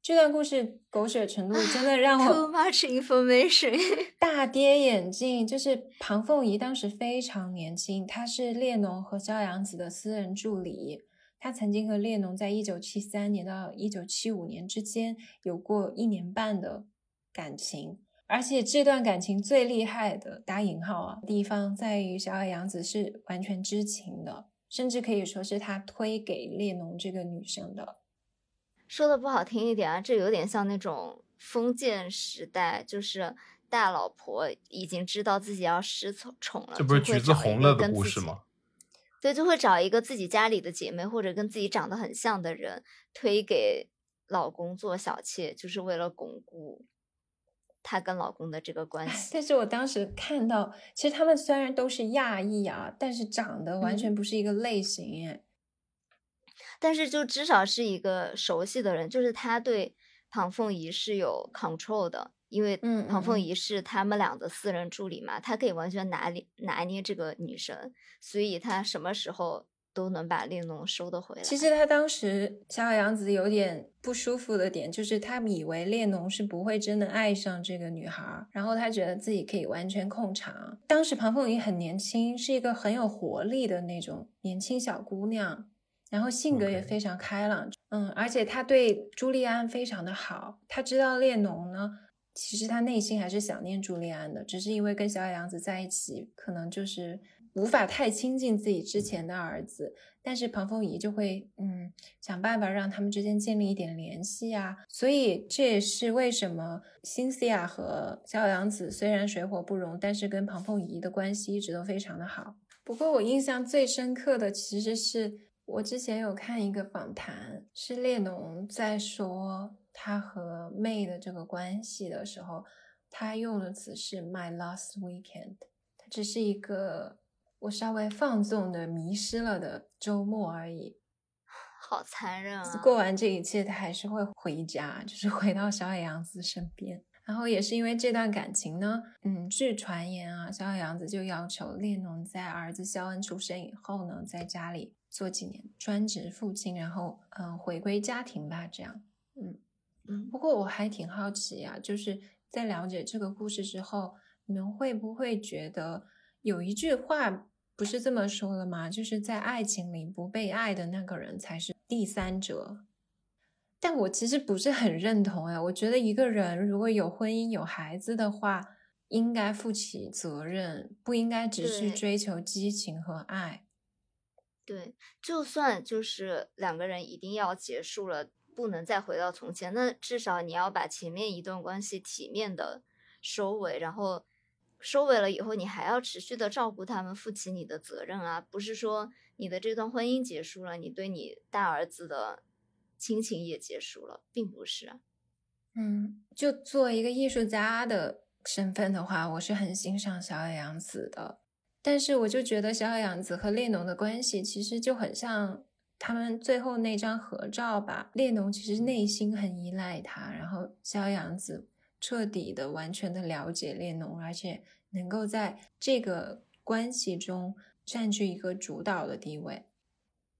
这段故事狗血程度真的让我 too much information 大跌眼镜。就是庞凤仪当时非常年轻，她是列侬和小野洋子的私人助理，他曾经和列侬在一九七三年到一九七五年之间有过一年半的感情，而且这段感情最厉害的打引号啊地方在于小野洋子是完全知情的，甚至可以说是他推给列侬这个女生的。说的不好听一点啊，这有点像那种封建时代，就是大老婆已经知道自己要失宠了，这不是橘子红了的故事吗？对，就会找一个自己家里的姐妹或者跟自己长得很像的人推给老公做小妾，就是为了巩固她跟老公的这个关系。但是我当时看到，其实他们虽然都是亚裔啊，但是长得完全不是一个类型、嗯、但是就至少是一个熟悉的人，就是他对庞凤仪是有 control 的，因为庞凤仪是他们俩的私人助理嘛，嗯、他可以完全拿拿捏这个女神，所以他什么时候都能把列侬收得回来。其实他当时小野洋子有点不舒服的点，就是他以为列侬是不会真的爱上这个女孩，然后他觉得自己可以完全控场。当时庞凤仪很年轻，是一个很有活力的那种年轻小姑娘，然后性格也非常开朗， okay. 嗯，而且他对朱利安非常的好，他知道列侬呢其实他内心还是想念朱利安的，只是因为跟小野洋子在一起可能就是无法太亲近自己之前的儿子，但是庞凤仪就会嗯想办法让他们之间建立一点联系啊。所以这也是为什么辛西亚和小野洋子虽然水火不容，但是跟庞凤仪的关系一直都非常的好。不过我印象最深刻的其实是我之前有看一个访谈，是列侬在说他和 May 的这个关系的时候，他用的词是 my last weekend，只是一个我稍微放纵的迷失了的周末而已。好残忍啊！过完这一切他还是会回家，就是回到小野洋子身边。然后也是因为这段感情呢，嗯，据传言啊，小野洋子就要求列侬在儿子肖恩出生以后呢，在家里做几年专职父亲，然后嗯回归家庭吧，这样。嗯嗯。不过我还挺好奇啊，就是在了解这个故事之后，你们会不会觉得有一句话不是这么说了吗？就是在爱情里不被爱的那个人才是第三者。但我其实不是很认同哎，我觉得一个人如果有婚姻有孩子的话，应该负起责任，不应该只是追求激情和爱。对，就算就是两个人一定要结束了，不能再回到从前，那至少你要把前面一段关系体面的收尾，然后收尾了以后你还要持续的照顾他们，负起你的责任啊，不是说你的这段婚姻结束了，你对你大儿子的亲情也结束了，并不是。嗯，就做一个艺术家的身份的话，我是很欣赏小野洋子的，但是我就觉得小野洋子和列侬的关系其实就很像他们最后那张合照吧。列侬其实内心很依赖他，然后小野洋子彻底的完全的了解列侬，而且能够在这个关系中占据一个主导的地位。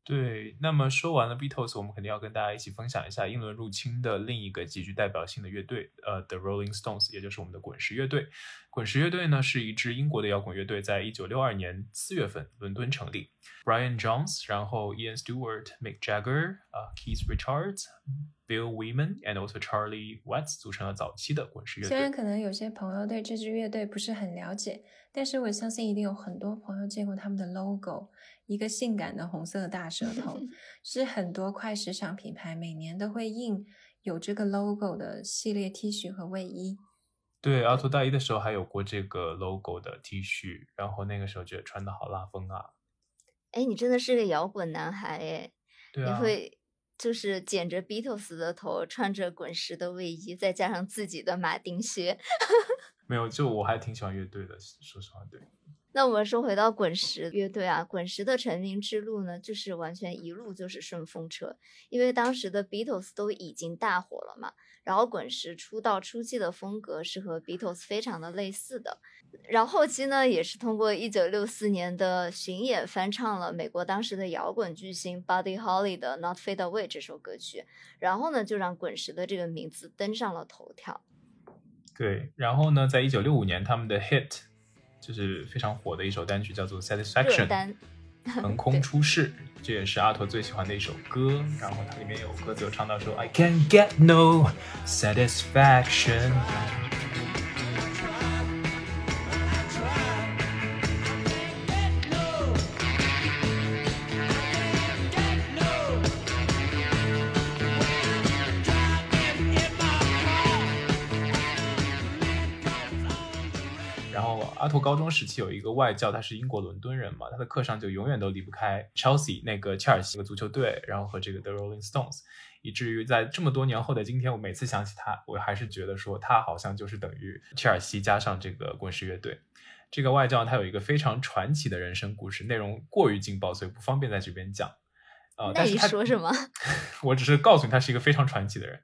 对，那么说完了 Beatles， 我们肯定要跟大家一起分享一下英伦入侵的另一个极具代表性的乐队，呃 The Rolling Stones， 也就是我们的滚石乐队。滚石乐队呢是一支英国的摇滚乐队，在一九六二年四月份伦敦成立。Brian Jones， 然后 Ian Stewart、Mick Jagger、uh, Keith Richards、Bill Wyman and also Charlie Watts 组成了早期的滚石乐队。虽然可能有些朋友对这支乐队不是很了解，但是我相信一定有很多朋友见过他们的 logo， 一个性感的红色的大舌头，是很多快时尚品牌每年都会印有这个 logo 的系列 T 恤和卫衣。对，阿图大一的时候还有过这个 logo 的 T 恤，然后那个时候觉得穿的好拉风啊。哎，你真的是个摇滚男孩哎！对啊，你会就是剪着 Beatles 的头，穿着滚石的卫衣，再加上自己的马丁靴。没有，就我还挺喜欢乐队的，说实话。对，那我们说回到滚石乐队啊，滚石的成名之路呢，就是完全一路就是顺风车，因为当时的 Beatles 都已经大火了嘛，然后滚石出道初期的风格是和 Beatles 非常的类似的，然后后期呢也是通过一九六四年的巡演翻唱了美国当时的摇滚巨星 Buddy Holly 的 Not Fade Away 这首歌曲，然后呢就让滚石的这个名字登上了头条。对，然后呢在一九六五年他们的 hit，就是非常火的一首单曲叫做 Satisfaction 横空出世，这也是阿陀最喜欢的一首歌，然后它里面有歌词有唱到说 I can't get no satisfaction。阿拓高中时期有一个外教，他是英国伦敦人嘛，他的课上就永远都离不开 Chelsea 那个切尔西的足球队，然后和这个 The Rolling Stones， 以至于在这么多年后的今天，我每次想起他，我还是觉得说他好像就是等于切尔西加上这个滚石乐队。这个外教他有一个非常传奇的人生故事，内容过于劲爆，所以不方便在这边讲。呃、那你说什么？我只是告诉你他是一个非常传奇的人。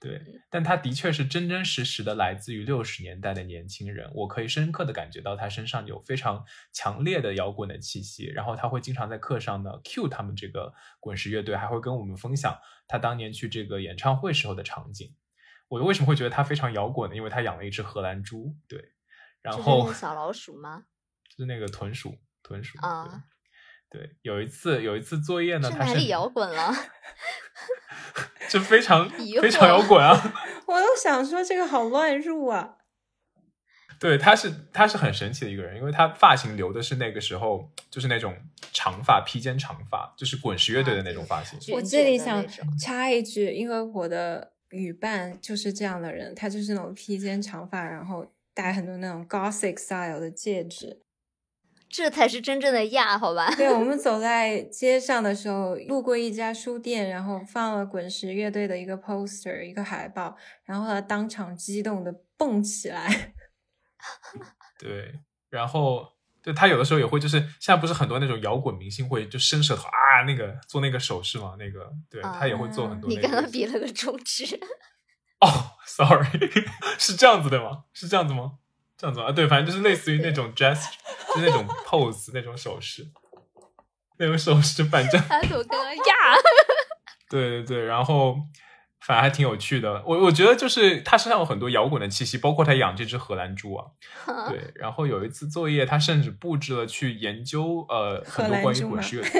对，但他的确是真真实实的来自于六十年代的年轻人，我可以深刻的感觉到他身上有非常强烈的摇滚的气息，然后他会经常在课上呢 cue 他们这个滚石乐队，还会跟我们分享他当年去这个演唱会时候的场景。我为什么会觉得他非常摇滚呢？因为他养了一只荷兰猪，对，然后就是小老鼠吗？就是那个豚鼠，豚鼠啊。对，有一次有一次作业呢，是哪里摇滚了？就非常非常摇滚啊！我都想说这个好乱入啊。对，他是他是很神奇的一个人，因为他发型留的是那个时候就是那种长发，披肩长发，就是滚石乐队的那种发型。我这里想插一句，因为我的女伴就是这样的人，她就是那种披肩长发，然后戴很多那种 Gothic style 的戒指。这才是真正的亚，好吧？对，我们走在街上的时候，路过一家书店，然后放了滚石乐队的一个 poster， 一个海报，然后他当场激动的蹦起来。对，然后就他有的时候也会，就是现在不是很多那种摇滚明星会就伸舌头啊，那个做那个手势嘛，那个对、啊、他也会做很多、那个。你刚刚比了个中指。哦、oh, ，sorry， 是这样子的吗？是这样子吗？这样子啊，对，反正就是类似于那种 gesture， 就是那种 pose 那种手势，那种手势，反正。他怎么刚刚呀？对对对，然后反正还挺有趣的。我我觉得就是他身上有很多摇滚的气息，包括他养这只荷兰猪啊。对，然后有一次作业，他甚至布置了去研究呃很多关于滚石乐队。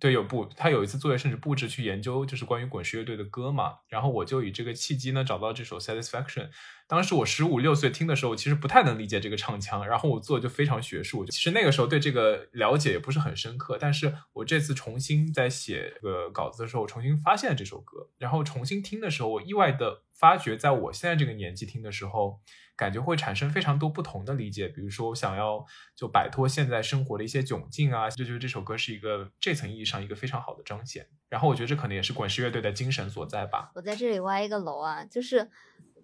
对，有不，他有一次作业甚至布置去研究，就是关于滚石乐队的歌嘛。然后我就以这个契机呢，找到这首 Satisfaction。当时我十五六岁听的时候，其实不太能理解这个唱腔，然后我做的就非常学术。其实那个时候对这个了解也不是很深刻，但是我这次重新在写这个稿子的时候，重新发现了这首歌，然后重新听的时候，我意外的发觉，在我现在这个年纪听的时候，感觉会产生非常多不同的理解。比如说，我想要就摆脱现在生活的一些窘境啊，就觉得这首歌是一个这层意义上一个非常好的彰显。然后我觉得这可能也是滚石乐队的精神所在吧。我在这里挖一个楼啊，就是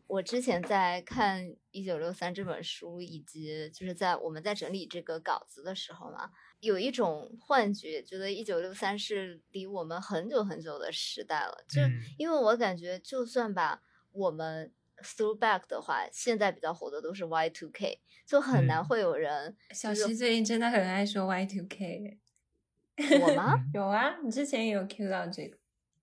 我之前在看《一九六三》这本书，以及就是在我们在整理这个稿子的时候嘛，有一种幻觉，觉得《一九六三》是离我们很久很久的时代了。就因为我感觉，就算把我们 throwback 的话，现在比较火的都是 Y 二 K， 就很难会有人、嗯、小溪最近真的很爱说 Y 二 K。 我吗？有啊，你之前也有 cue 到这个。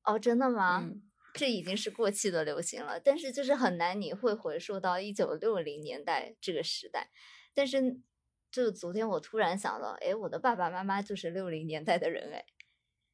哦，真的吗？嗯，这已经是过气的流行了，但是就是很难你会回溯到一九六零年代这个时代。但是就昨天我突然想到，哎，我的爸爸妈妈就是六零年代的人。哎，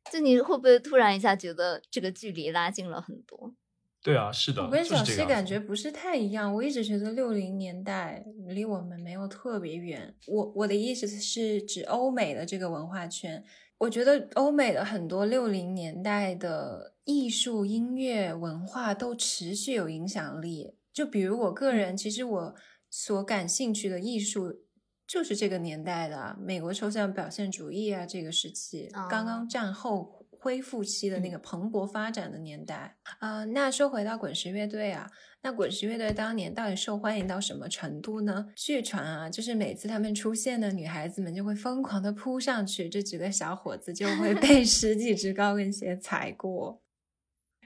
就你会不会突然一下觉得这个距离拉近了很多？对啊，是的。我跟小西感觉不是太一样，我一直觉得六零年代离我们没有特别远。我我的意思是指欧美的这个文化圈，我觉得欧美的很多六零年代的艺术、音乐、文化都持续有影响力。就比如我个人，其实我所感兴趣的艺术就是这个年代的美国抽象表现主义啊，这个时期、哦、刚刚战后恢复期的那个蓬勃发展的年代啊、呃，那说回到滚石乐队啊，那滚石乐队当年到底受欢迎到什么程度呢？据传啊，就是每次他们出现呢，女孩子们就会疯狂的扑上去，这几个小伙子就会被十几只高跟鞋踩过，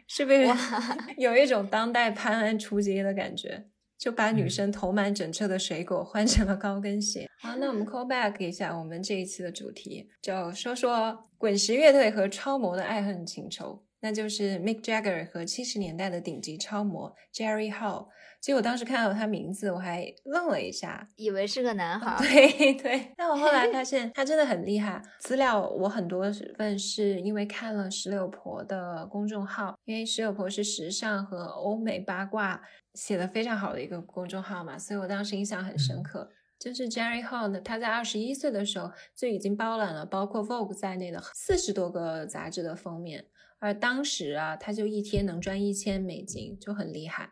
是不是有一种当代潘安出街的感觉？就把女生投满整车的水果换成了高跟鞋。好，那我们 call back 一下我们这一期的主题，就说说滚石乐队和超模的爱恨情仇。那就是 Mick Jagger 和七十年代的顶级超模 Jerry Hall。 其实我当时看到他名字我还愣了一下，以为是个男孩、哦、对对，但我后来发现他真的很厉害。资料我很多份是因为看了石榴婆的公众号，因为石榴婆是时尚和欧美八卦写的非常好的一个公众号嘛，所以我当时印象很深刻、嗯，就是 Jerry Hall 呢，他在二十一岁的时候就已经包揽了包括 Vogue 在内的四十多个杂志的封面，而当时啊，他就一天能赚一千美金，就很厉害。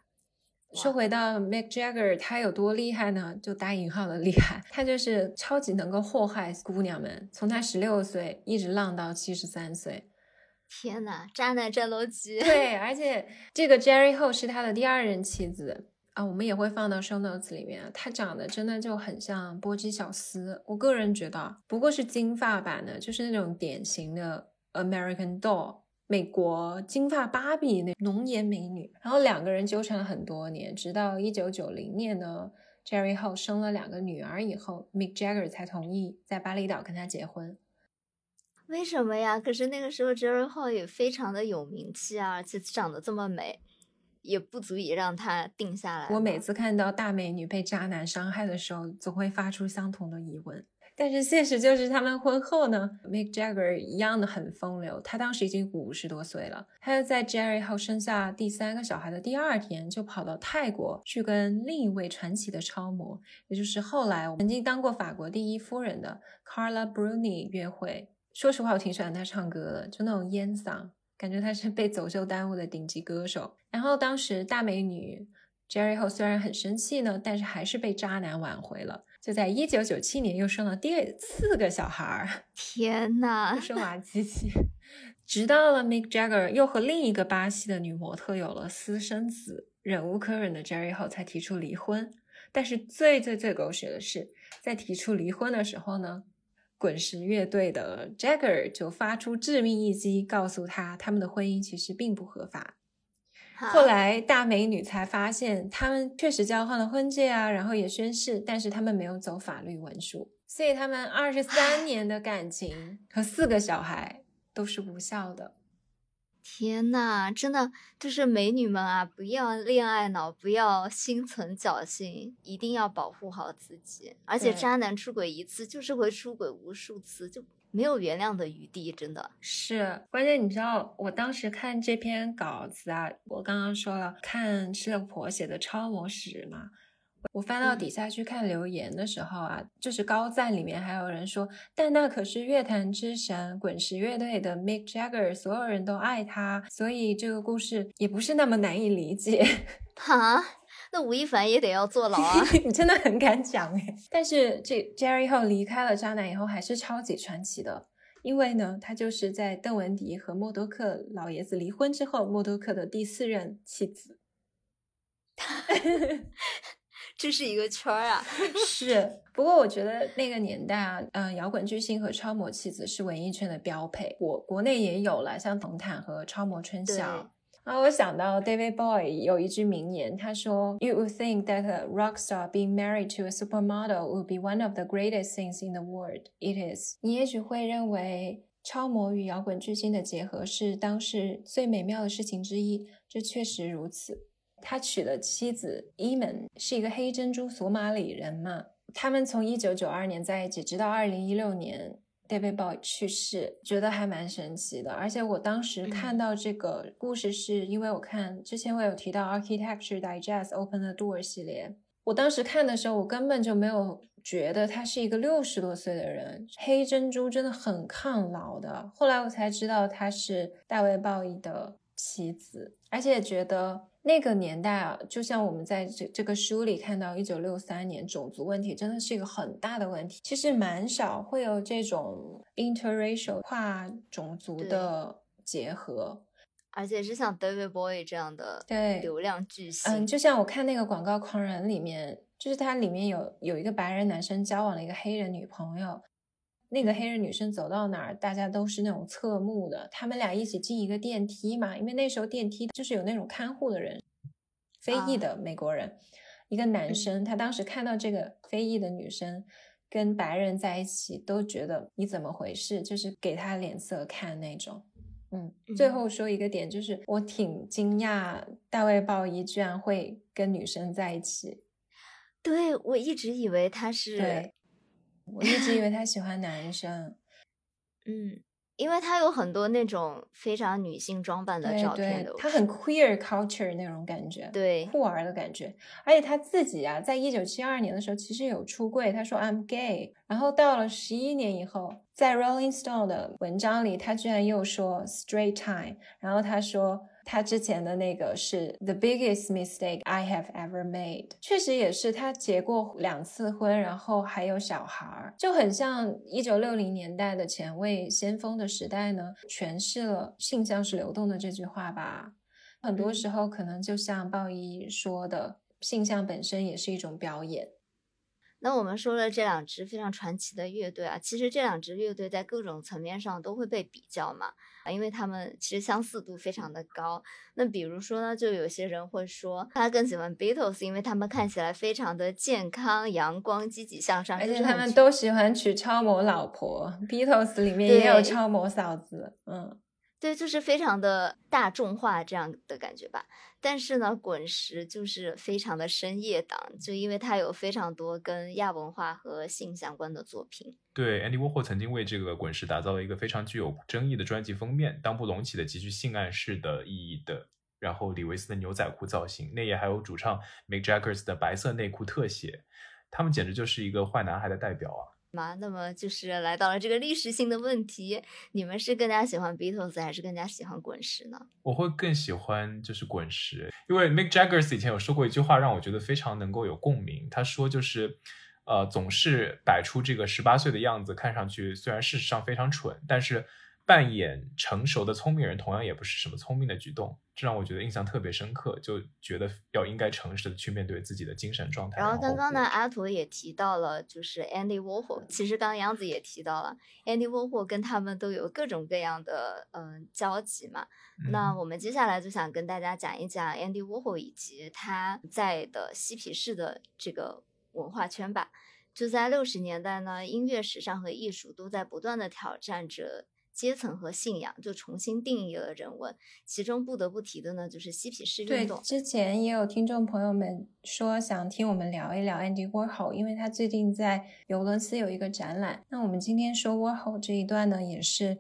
说回到 Mick Jagger， 他有多厉害呢？就打引号的厉害，他就是超级能够祸害姑娘们，从他十六岁一直浪到七十三岁。天哪，渣男战斗机！对，而且这个 Jerry Hall 是他的第二任妻子。啊，我们也会放到 show notes 里面。他长得真的就很像波姬小斯，我个人觉得，不过是金发版的，就是那种典型的 American Doll， 美国金发芭比那浓颜美女。然后两个人纠缠了很多年，直到一九九零年呢 Jerry Hall 生了两个女儿以后， Mick Jagger 才同意在巴厘岛跟他结婚。为什么呀？可是那个时候 Jerry Hall 也非常的有名气啊，而且长得这么美也不足以让他定下来。我每次看到大美女被渣男伤害的时候，总会发出相同的疑问。但是现实就是他们婚后呢， Mick Jagger 一样的很风流，他当时已经五十多岁了。他在 Jerry Hall 生下第三个小孩的第二天，就跑到泰国去跟另一位传奇的超模，也就是后来曾经当过法国第一夫人的 Carla Bruni 约会。说实话，我挺喜欢他唱歌的，就那种烟嗓，感觉他是被走秀耽误的顶级歌手。然后当时大美女 Jerry Hall 虽然很生气呢，但是还是被渣男挽回了，就在一九九七年又生了第四个小孩。天哪，生娃机器。直到了 Mick Jagger 又和另一个巴西的女模特有了私生子，忍无可忍的 Jerry Hall 才提出离婚。但是最最最狗血的是，在提出离婚的时候呢，滚石乐队的 Jagger 就发出致命一击，告诉他他们的婚姻其实并不合法。后来大美女才发现他们确实交换了婚戒啊，然后也宣誓，但是他们没有走法律文书，所以他们二十三年的感情和四个小孩都是无效的。天哪，真的就是美女们啊，不要恋爱脑，不要心存侥幸，一定要保护好自己。而且渣男出轨一次就是会出轨无数次，就没有原谅的余地，真的是。关键你知道我当时看这篇稿子啊，我刚刚说了看吃了婆写的超模史嘛，我翻到底下去看留言的时候啊、嗯、就是高赞里面还有人说，但那可是乐坛之神滚石乐队的 Mick Jagger， 所有人都爱他，所以这个故事也不是那么难以理解。哈，那吴亦凡也得要坐牢啊！你真的很敢讲哎。但是这 Jerry Hall 离开了渣男以后还是超级传奇的，因为呢，他就是在邓文迪和默多克老爷子离婚之后，默多克的第四任妻子。这是一个圈啊！是，不过我觉得那个年代啊，嗯、呃，摇滚巨星和超模妻子是文艺圈的标配，我国内也有了，像童坦和超模春晓。啊，我想到 David Bowie 有一句名言，他说 You would think that a rock star being married to a supermodel would be one of the greatest things in the world. It is. 你也许会认为超模与摇滚巨星的结合是当时最美妙的事情之一，这确实如此。他娶的妻子 Eamon 是一个黑珍珠索马里人嘛，他们从一九九二年在一起，直到二零一六年David Bowie 去世，觉得还蛮神奇的。而且我当时看到这个故事是因为我看之前我有提到 Architecture Digest Open the Door 系列，我当时看的时候我根本就没有觉得他是一个六十多岁的人，黑珍珠真的很抗老的，后来我才知道他是大卫鲍伊的妻子。而且觉得那个年代啊，就像我们在这这个书里看到一九六三年种族问题真的是一个很大的问题，其实蛮少会有这种 interracial 跨种族的结合，而且是像 David Bowie 这样的流量巨星。嗯，就像我看那个广告狂人里面，就是他里面有有一个白人男生交往了一个黑人女朋友，那个黑人女生走到哪儿大家都是那种侧目的，他们俩一起进一个电梯嘛，因为那时候电梯就是有那种看护的人，非裔的美国人、啊、一个男生，他当时看到这个非裔的女生跟白人在一起都觉得你怎么回事，就是给他脸色看那种。嗯，最后说一个点，就是我挺惊讶大卫鲍伊居然会跟女生在一起。对，我一直以为他是，对，我一直以为他喜欢男生。嗯，因为他有很多那种非常女性装扮的照片的，对对，他很 queer culture 那种感觉，对，酷儿的感觉。而且他自己啊，在一九七二年的时候其实有出柜，他说 I'm gay， 然后到了十一年以后，在 Rolling Stone 的文章里他居然又说 straight time， 然后他说他之前的那个是 The biggest mistake I have ever made， 确实也是他结过两次婚，然后还有小孩，就很像一九六零年代的前卫先锋的时代呢，诠释了性向是流动的这句话吧。很多时候可能就像鲍伊说的，性向本身也是一种表演。那我们说了这两支非常传奇的乐队啊，其实这两支乐队在各种层面上都会被比较嘛，因为他们其实相似度非常的高。那比如说呢，就有些人会说他更喜欢 Beatles， 因为他们看起来非常的健康、阳光、积极向上，而且他们都喜欢娶超模老婆， Beatles 里面也有超模嫂子。嗯，对，就是非常的大众化这样的感觉吧。但是呢，滚石就是非常的深夜党，就因为它有非常多跟亚文化和性相关的作品。对， Andy Warhol 曾经为这个滚石打造了一个非常具有争议的专辑封面，裆部隆起的极具性暗示的意义的，然后李维斯的牛仔裤造型，内页还有主唱 Mick Jagger 的白色内裤特写，他们简直就是一个坏男孩的代表啊。那么就是来到了这个历史性的问题，你们是更加喜欢 Beatles 还是更加喜欢滚石呢？我会更喜欢就是滚石，因为 Mick Jagger 以前有说过一句话让我觉得非常能够有共鸣，他说就是呃，总是摆出这个十八岁的样子，看上去虽然事实上非常蠢，但是扮演成熟的聪明人同样也不是什么聪明的举动，这让我觉得印象特别深刻，就觉得要应该诚实的去面对自己的精神状态。然后刚刚呢阿图也提到了就是 Andy Warhol， 其实刚刚杨子也提到了 Andy Warhol 跟他们都有各种各样的、呃、交集嘛、嗯、那我们接下来就想跟大家讲一讲 Andy Warhol 以及他在的嬉皮士的这个文化圈吧。就在六十年代呢，音乐时尚和艺术都在不断的挑战着阶层和信仰，就重新定义了人文。其中不得不提的呢就是嬉皮士运动。对，之前也有听众朋友们说想听我们聊一聊 Andy Warhol， 因为他最近在尤伦斯有一个展览。那我们今天说 Warhol 这一段呢也是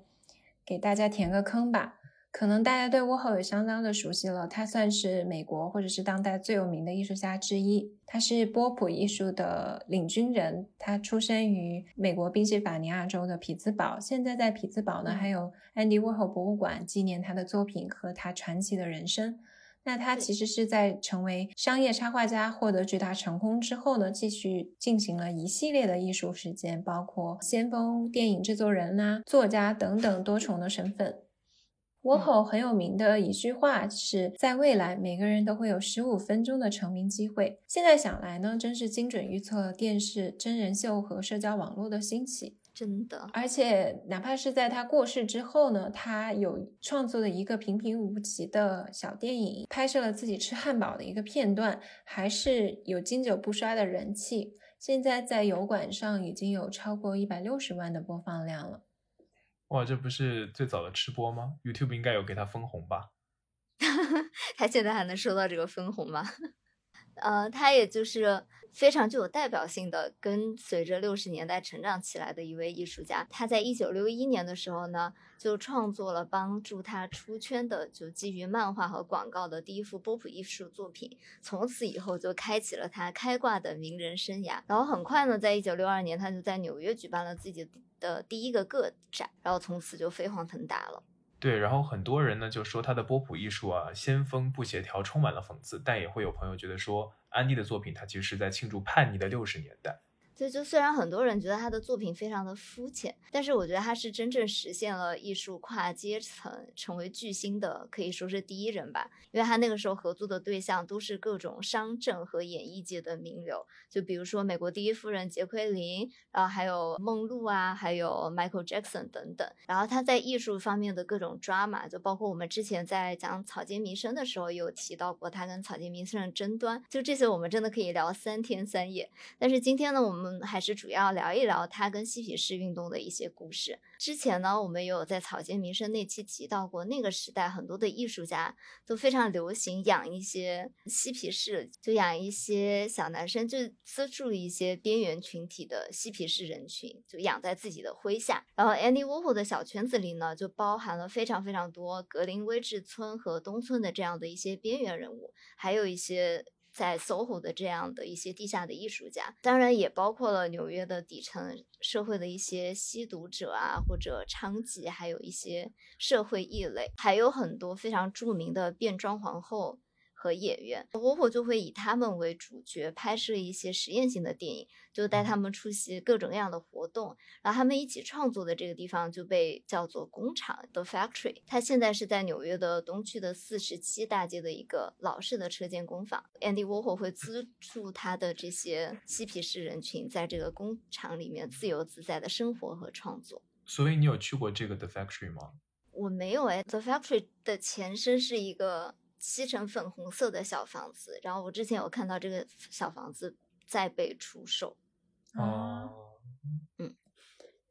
给大家填个坑吧。可能大家对 Warhol 有相当的熟悉了，他算是美国或者是当代最有名的艺术家之一，他是波普艺术的领军人，他出生于美国宾夕法尼亚州的匹兹堡，现在在匹兹堡呢还有 Andy Warhol 博物馆纪念他的作品和他传奇的人生。那他其实是在成为商业插画家获得巨大成功之后呢，继续进行了一系列的艺术实践，包括先锋电影制作人啦、啊、作家等等多重的身份。Warhol 很有名的一句话是，在未来每个人都会有十五分钟的成名机会。现在想来呢，真是精准预测了电视、真人秀和社交网络的兴起。真的，而且哪怕是在他过世之后呢，他有创作的一个平平无奇的小电影，拍摄了自己吃汉堡的一个片段，还是有经久不衰的人气。现在在油管上已经有超过一百六十万的播放量了。哇，这不是最早的吃播吗？ YouTube 应该有给他分红吧。他现在还能收到这个分红吗？呃，他也就是非常具有代表性的跟随着六十年代成长起来的一位艺术家。他在一九六一年的时候呢就创作了帮助他出圈的就基于漫画和广告的第一幅波普艺术作品，从此以后就开启了他开挂的名人生涯。然后很快呢，在一九六二年他就在纽约举办了自己的第一个个展，然后从此就飞黄腾达了。对，然后很多人呢就说他的波普艺术啊先锋不协调，充满了讽刺，但也会有朋友觉得说安迪的作品他其实是在庆祝叛逆的六十年代。所以就虽然很多人觉得他的作品非常的肤浅，但是我觉得他是真正实现了艺术跨阶层成为巨星的可以说是第一人吧。因为他那个时候合作的对象都是各种商政和演艺界的名流，就比如说美国第一夫人杰奎琳，然后还有梦露啊，还有 Michael Jackson 等等。然后他在艺术方面的各种 drama， 就包括我们之前在讲草间弥生的时候也有提到过他跟草间弥生的争端，就这些我们真的可以聊三天三夜。但是今天呢，我们我们还是主要聊一聊他跟嬉皮士运动的一些故事。之前呢，我们也有在草间弥生那期提到过，那个时代很多的艺术家都非常流行养一些嬉皮士，就养一些小男生，就资助一些边缘群体的嬉皮士人群，就养在自己的麾下。然后 Andy Warhol 的小圈子里呢，就包含了非常非常多格林威治村和东村的这样的一些边缘人物，还有一些在 SOHO 的这样的一些地下的艺术家，当然也包括了纽约的底层社会的一些吸毒者啊，或者娼妓，还有一些社会异类，还有很多非常著名的变装皇后和演员。Warhol就会以他们为主角拍摄一些实验性的电影，就带他们出席各种各样的活动，然后他们一起创作的这个地方就被叫做工厂 The Factory。 它现在是在纽约的东区的四十七大街的一个老式的车间工坊。 Andy Warhol 会资助他的这些嬉皮士人群在这个工厂里面自由自在的生活和创作。所以你有去过这个 The Factory 吗？我没有诶。 The Factory 的前身是一个漆成粉红色的小房子，然后我之前有看到这个小房子在被出售。哦，嗯，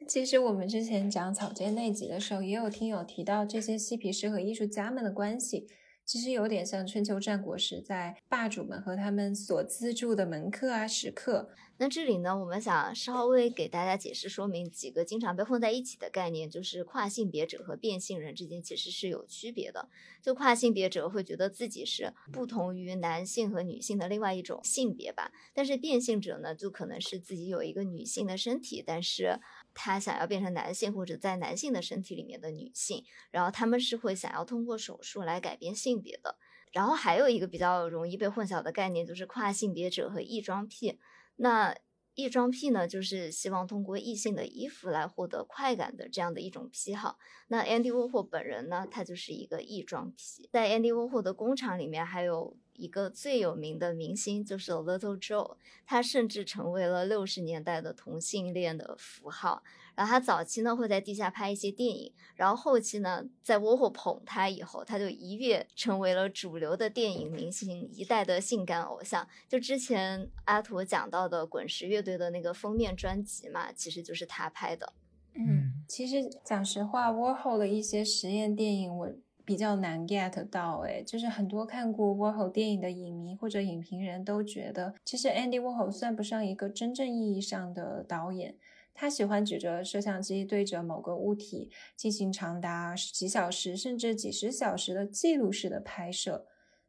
其实我们之前讲草间那集的时候，也有听友提到这些嬉皮士和艺术家们的关系，其实有点像春秋战国时代霸主们和他们所资助的门客啊、食客。那这里呢，我们想稍微给大家解释说明几个经常被混在一起的概念，就是跨性别者和变性人之间其实是有区别的。就跨性别者会觉得自己是不同于男性和女性的另外一种性别吧，但是变性者呢，就可能是自己有一个女性的身体，但是他想要变成男性或者在男性的身体里面的女性，然后他们是会想要通过手术来改变性别的。然后还有一个比较容易被混淆的概念，就是跨性别者和异装癖。那异装癖呢，就是希望通过异性的衣服来获得快感的这样的一种癖好。那 Andy Warhol 本人呢，他就是一个异装癖。在 Andy Warhol 的工厂里面，还有一个最有名的明星就是 Little Joe， 他甚至成为了六十年代的同性恋的符号。然后他早期呢会在地下拍一些电影，然后后期呢在 Warhol 捧他以后，他就一跃成为了主流的电影明星，一代的性感偶像。就之前阿图讲到的滚石乐对的那个封面专辑嘛，其实就是他拍的。嗯，其实讲实话 Warhol 的一些实验电影我比较难 get 到，诶，就是很多看过 Warhol 电影的影迷或者影评人都觉得，其实 Andy Warhol 算不上一个真正意义上的导演，他喜欢举着摄像机对着某个物体进行长达几小时甚至几十小时的记录式的拍摄，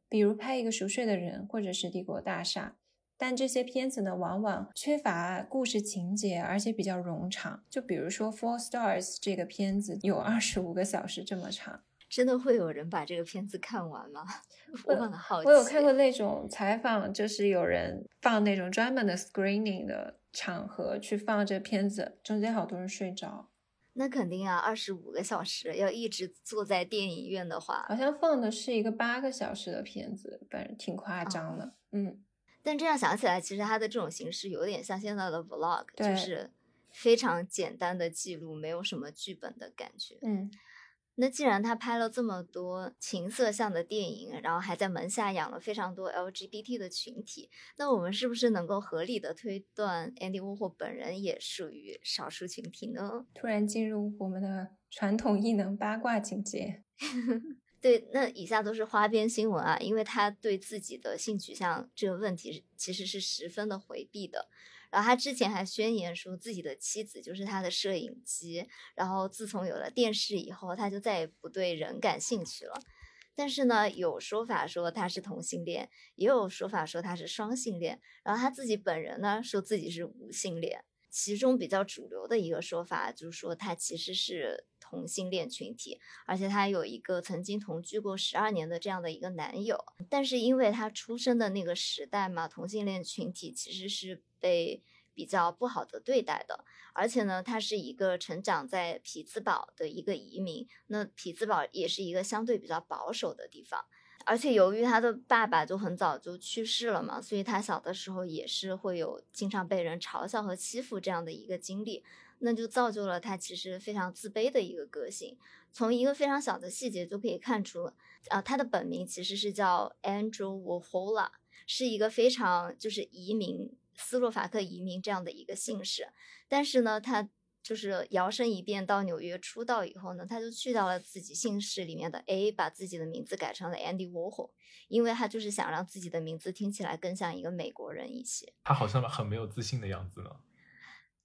比如拍一个熟睡的人或者是帝国大厦。但这些片子呢往往缺乏故事情节，而且比较冗长，就比如说 Four Stars 这个片子有二十五个小时这么长。真的会有人把这个片子看完吗？我很好奇。我有看过那种采访，就是有人放那种专门的 screening 的场合去放这片子，中间好多人睡着。那肯定啊，二十五个小时要一直坐在电影院的话，好像放的是一个八个小时的片子，反正挺夸张的。哦、嗯。但这样想起来，其实它的这种形式有点像现在的 vlog， 就是非常简单的记录，没有什么剧本的感觉。嗯，那既然他拍了这么多情色向的电影，然后还在门下养了非常多 L G B T 的群体，那我们是不是能够合理的推断 Andy Warhol 本人也属于少数群体呢？突然进入我们的传统异能八卦情节。对，那以下都是花边新闻啊，因为他对自己的性取向这个问题其实是十分的回避的。然后他之前还宣言说自己的妻子就是他的摄影机，然后自从有了电视以后，他就再也不对人感兴趣了。但是呢，有说法说他是同性恋，也有说法说他是双性恋，然后他自己本人呢说自己是无性恋。其中比较主流的一个说法就是说他其实是同性恋群体，而且他有一个曾经同居过十二年的这样的一个男友。但是因为他出生的那个时代嘛，同性恋群体其实是被比较不好的对待的，而且呢他是一个成长在匹兹堡的一个移民，那匹兹堡也是一个相对比较保守的地方，而且由于他的爸爸就很早就去世了嘛，所以他小的时候也是会有经常被人嘲笑和欺负这样的一个经历，那就造就了他其实非常自卑的一个个性。从一个非常小的细节就可以看出，呃，他的本名其实是叫 Andrew Warhol， 是一个非常就是移民斯洛伐克移民这样的一个姓氏，但是呢他就是摇身一变到纽约出道以后呢，他就去掉了自己姓氏里面的 A， 把自己的名字改成了 Andy Warhol， 因为他就是想让自己的名字听起来更像一个美国人一些。他好像很没有自信的样子呢。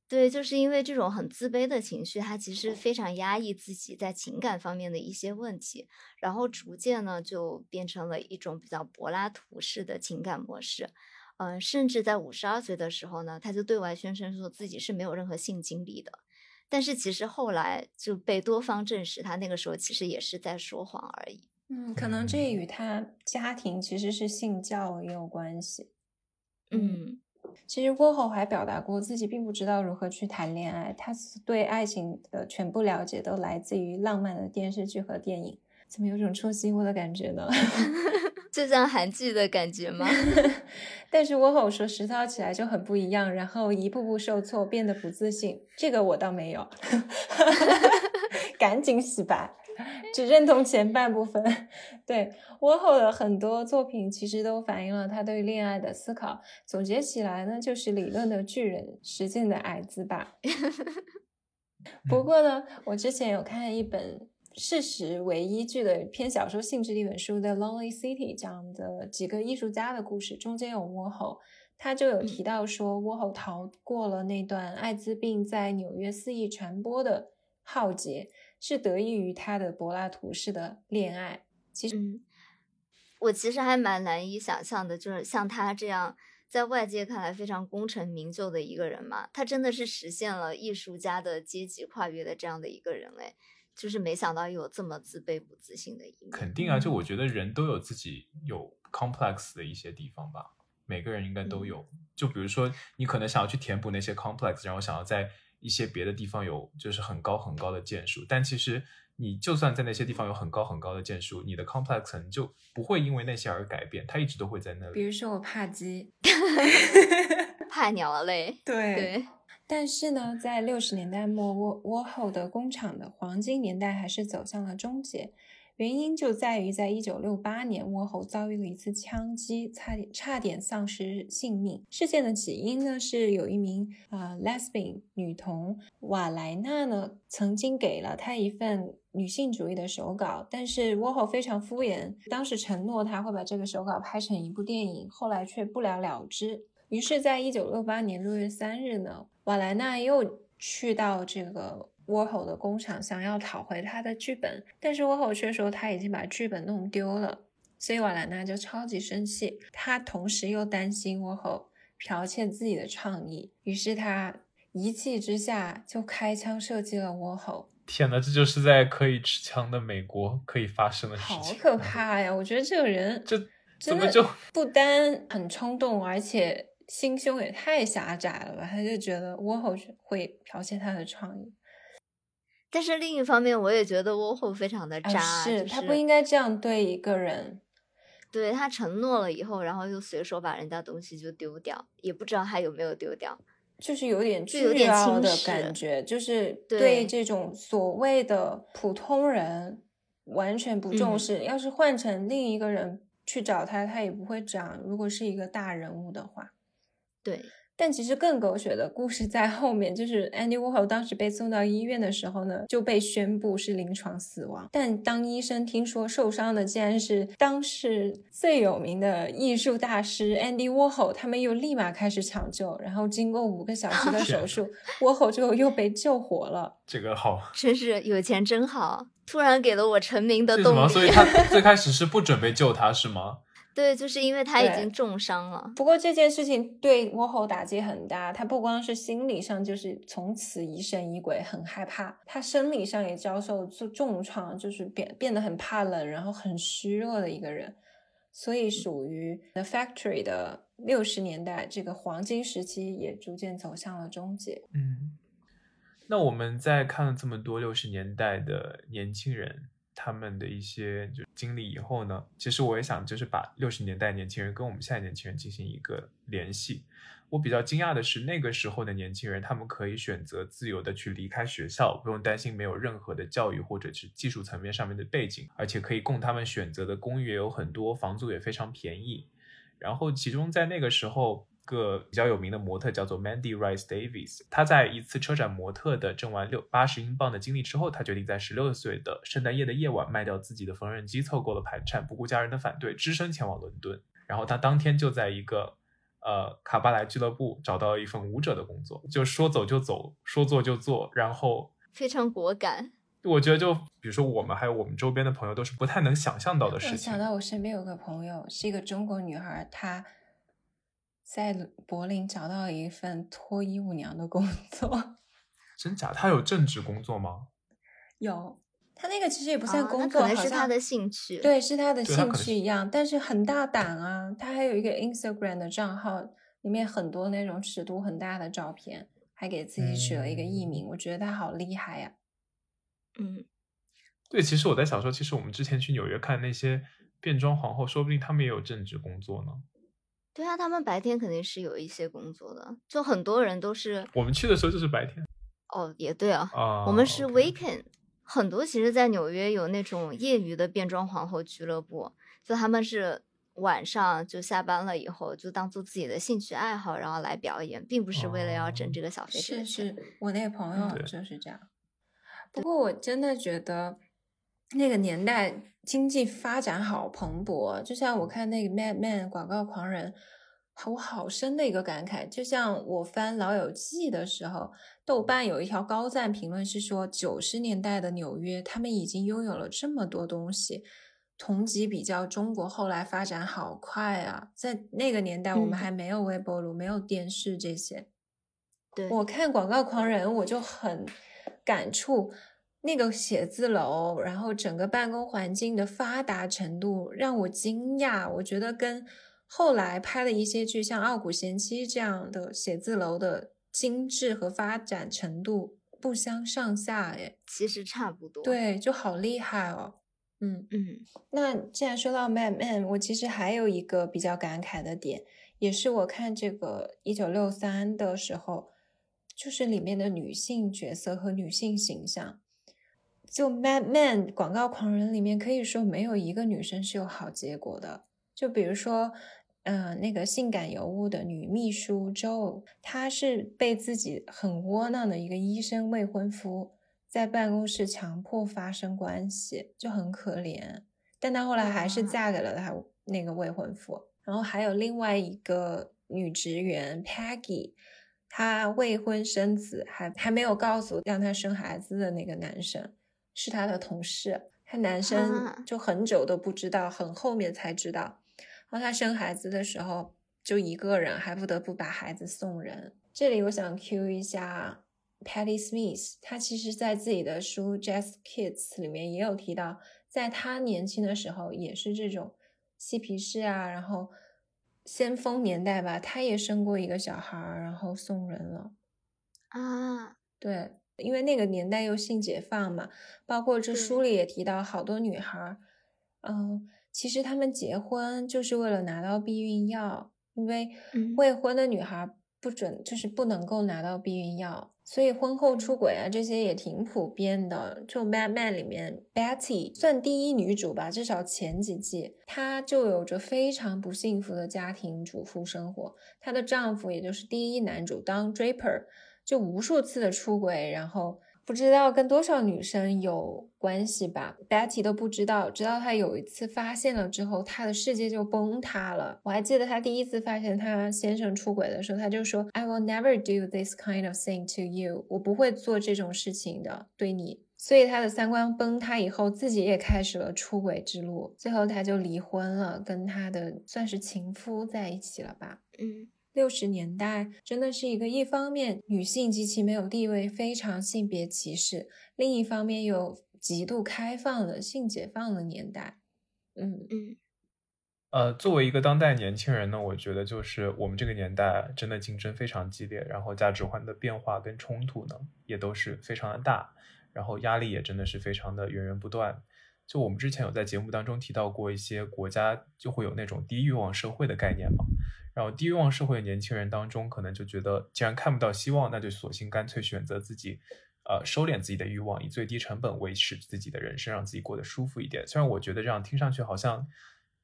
对，就是因为这种很自卑的情绪，他其实非常压抑自己在情感方面的一些问题，然后逐渐呢就变成了一种比较柏拉图式的情感模式。嗯、呃，甚至在五十二岁的时候呢，他就对外宣称说自己是没有任何性经历的，但是其实后来就被多方证实，他那个时候其实也是在说谎而已。嗯，可能这与他家庭其实是信教也有关系。嗯。其实Warhol还表达过自己并不知道如何去谈恋爱，他对爱情的全部了解都来自于浪漫的电视剧和电影。怎么有种戳心窝的感觉呢？就像韩剧的感觉吗？但是Warhol说实操起来就很不一样，然后一步步受挫变得不自信，这个我倒没有。赶紧洗白，只认同前半部分。对，Warhol的很多作品其实都反映了他对恋爱的思考，总结起来呢就是理论的巨人，实践的矮子吧。不过呢，我之前有看一本事实为依据的偏小说性质的一本书的 Lonely City， 讲的几个艺术家的故事，中间有Warhol，他就有提到说Warhol逃过了那段艾滋病在纽约肆意传播的浩劫，是得益于他的柏拉图式的恋爱。其实、嗯、我其实还蛮难以想象的，就是像他这样在外界看来非常功成名就的一个人嘛，他真的是实现了艺术家的阶级跨越的这样的一个人类，就是没想到有这么自卑不自信的一面。肯定啊，就我觉得人都有自己有 complex 的一些地方吧，每个人应该都有、嗯、就比如说你可能想要去填补那些 complex， 然后想要在一些别的地方有就是很高很高的建树，但其实你就算在那些地方有很高很高的建树，你的 complex 可能就不会因为那些而改变，它一直都会在那里。比如说我怕鸡怕鸟类， 对， 对，但是呢在六十年代末Warhol的工厂的黄金年代还是走向了终结，原因就在于在一九六八年Warhol遭遇了一次枪击，差点差点丧失性命。事件的起因呢是有一名、呃、lesbian 女童瓦莱娜呢曾经给了她一份女性主义的手稿，但是Warhol非常敷衍，当时承诺她会把这个手稿拍成一部电影，后来却不了了之。于是在一九六八年六月三日呢，瓦莱娜又去到这个Warhol 的工厂想要讨回他的剧本，但是 Warhol 却说他已经把剧本弄丢了，所以瓦莱娜就超级生气，他同时又担心 Warhol 剽窃自己的创意，于是他一气之下就开枪射击了 Warhol。 天哪，这就是在可以持枪的美国可以发生的事情，好可怕呀！我觉得这个人这怎么就不单很冲动，而且心胸也太狭窄了吧，他就觉得 Warhol 会剽窃他的创意。但是另一方面我也觉得沃霍非常的渣、啊、是、就是、他不应该这样对一个人，对，他承诺了以后然后又随手把人家东西就丢掉，也不知道还有没有丢掉，就是有点巨傲的感觉，就, 就是对这种所谓的普通人完全不重视、嗯、要是换成另一个人去找他他也不会这样，如果是一个大人物的话。对，但其实更狗血的故事在后面，就是 Andy Warhol 当时被送到医院的时候呢就被宣布是临床死亡，但当医生听说受伤的竟然是当时最有名的艺术大师 Andy Warhol， 他们又立马开始抢救，然后经过五个小时的手术Warhol 就又被救活了。这个好，真是有钱真好，突然给了我成名的动力。所以他最开始是不准备救他是吗？对，就是因为他已经重伤了。不过这件事情对Warhol打击很大，他不光是心理上就是从此疑神疑鬼，很害怕，他生理上也遭受重创，就是变变得很怕冷，然后很虚弱的一个人，所以属于 The Factory 的六十年代这个黄金时期也逐渐走向了终结。嗯，那我们在看了这么多六十年代的年轻人他们的一些就经历以后呢，其实我也想就是把六十年代年轻人跟我们现在年轻人进行一个联系。我比较惊讶的是那个时候的年轻人他们可以选择自由的去离开学校，不用担心没有任何的教育或者是技术层面上面的背景，而且可以供他们选择的公寓也有很多，房租也非常便宜。然后其中在那个时候个比较有名的模特叫做 Mandy Rice Davies， 她在一次车展模特的挣完八十英镑的经历之后，她决定在十六岁的圣诞夜的夜晚卖掉自己的缝纫机，凑够了盘缠，不顾家人的反对，只身前往伦敦。然后她当天就在一个呃卡巴莱俱乐部找到了一份舞者的工作，就说走就走，说做就做，然后非常果敢。我觉得就比如说我们还有我们周边的朋友都是不太能想象到的事情。我想到我身边有个朋友是一个中国女孩，她在柏林找到一份脱衣舞娘的工作。真假？他有正职工作吗？有，他那个其实也不算工作、哦、可能是他的兴趣。对，是他的兴趣一样，但是很大胆啊。他还有一个 Instagram 的账号，里面很多那种尺度很大的照片，还给自己取了一个艺名、嗯、我觉得他好厉害呀、啊、嗯，对，其实我在想说其实我们之前去纽约看那些变装皇后，说不定他们也有正职工作呢。对啊，他们白天肯定是有一些工作的，就很多人都是我们去的时候就是白天。哦，也对啊， uh, 我们是 weekend、okay. 很多其实在纽约有那种业余的变装皇后俱乐部，就他们是晚上就下班了以后就当做自己的兴趣爱好然后来表演，并不是为了要挣这个小费钱、uh, 是是，我那个朋友就是这样、嗯、不过我真的觉得那个年代经济发展好蓬勃，就像我看那个 Mad Men 广告狂人，我好深的一个感慨。就像我翻老友记的时候，豆瓣有一条高赞评论是说九十年代的纽约他们已经拥有了这么多东西，同级比较中国后来发展好快啊，在那个年代我们还没有微波炉、嗯、没有电视这些。对，我看广告狂人我就很感触，那个写字楼然后整个办公环境的发达程度让我惊讶，我觉得跟后来拍的一些剧像《傲骨贤妻》这样的写字楼的精致和发展程度不相上下耶，其实差不多，对，就好厉害哦。嗯嗯，那既然说到 Mad Men， 我其实还有一个比较感慨的点，也是我看这个一九六三的时候，就是里面的女性角色和女性形象，就 Mad Men 广告狂人里面可以说没有一个女生是有好结果的。就比如说呃，那个性感尤物的女秘书 Jo， 她是被自己很窝囊的一个医生未婚夫在办公室强迫发生关系，就很可怜，但她后来还是嫁给了她那个未婚夫。然后还有另外一个女职员 Peggy， 她未婚生子，还还没有告诉让她生孩子的那个男生是她的同事，她男生就很久都不知道，很后面才知道。然后她生孩子的时候就一个人，还不得不把孩子送人。这里我想 cue 一下Patti Smith， 她其实在自己的书 Jazz Kids 里面也有提到，在她年轻的时候也是这种嬉皮士啊，然后先锋年代吧，她也生过一个小孩然后送人了啊。对，因为那个年代又性解放嘛，包括这书里也提到好多女孩嗯，其实她们结婚就是为了拿到避孕药，因为未婚的女孩不准，就是不能够拿到避孕药，所以婚后出轨啊这些也挺普遍的。就 Mad Men 里面 Betty 算第一女主吧，至少前几季她就有着非常不幸福的家庭主妇生活，她的丈夫也就是第一男主 Don Draper 就无数次的出轨，然后不知道跟多少女生有关系吧， Betty 都不知道，直到她有一次发现了之后，她的世界就崩塌了。我还记得她第一次发现她先生出轨的时候，她就说 I will never do this kind of thing to you， 我不会做这种事情的对你。所以她的三观崩塌以后，自己也开始了出轨之路，最后她就离婚了，跟她的算是情夫在一起了吧。嗯，六十年代真的是一个一方面女性极其没有地位，非常性别歧视，另一方面又极度开放的性解放的年代。嗯嗯，呃，作为一个当代年轻人呢，我觉得就是我们这个年代真的竞争非常激烈，然后价值观的变化跟冲突呢也都是非常的大，然后压力也真的是非常的源源不断。就我们之前有在节目当中提到过一些国家就会有那种低欲望社会的概念嘛，然后低欲望社会的年轻人当中可能就觉得既然看不到希望，那就索性干脆选择自己呃，收敛自己的欲望，以最低成本维持自己的人生，让自己过得舒服一点。虽然我觉得这样听上去好像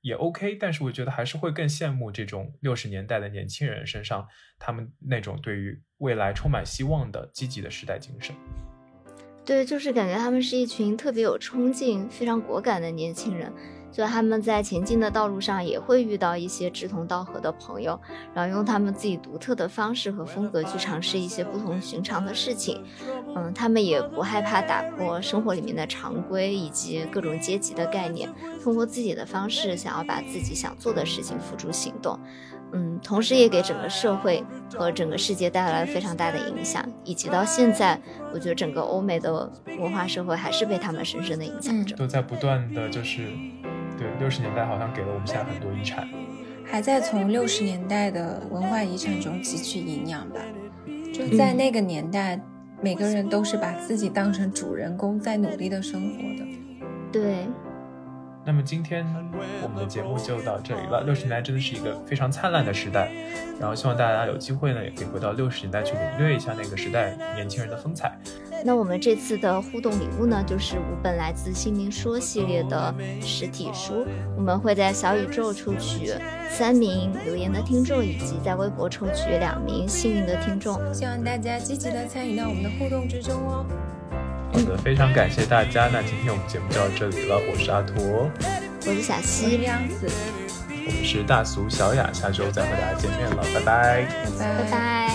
也 OK， 但是我觉得还是会更羡慕这种六十年代的年轻人身上他们那种对于未来充满希望的积极的时代精神。对，就是感觉他们是一群特别有冲劲非常果敢的年轻人，就他们在前进的道路上也会遇到一些志同道合的朋友，然后用他们自己独特的方式和风格去尝试一些不同寻常的事情。嗯，他们也不害怕打破生活里面的常规以及各种阶级的概念，通过自己的方式想要把自己想做的事情付诸行动。嗯，同时也给整个社会和整个世界带来非常大的影响，以及到现在我觉得整个欧美的文化社会还是被他们深深的影响着、嗯、都在不断的就是对六十年代好像给了我们现在很多遗产，还在从六十年代的文化遗产中汲取营养吧。就在那个年代、嗯、每个人都是把自己当成主人公在努力的生活的。对，那么今天我们的节目就到这里了。六十年代真的是一个非常灿烂的时代，然后希望大家有机会呢也可以回到六十年代去领略一下那个时代年轻人的风采。那我们这次的互动礼物呢就是五本来自新民说系列的实体书，我们会在小宇宙抽取三名留言的听众，以及在微博抽取两名幸运的听众，希望大家积极的参与到我们的互动之中哦。好的，非常感谢大家，那今天我们节目就到这里了。我是阿陀，我是小西，我们是大俗小雅，下周再和大家见面了，拜拜，拜拜。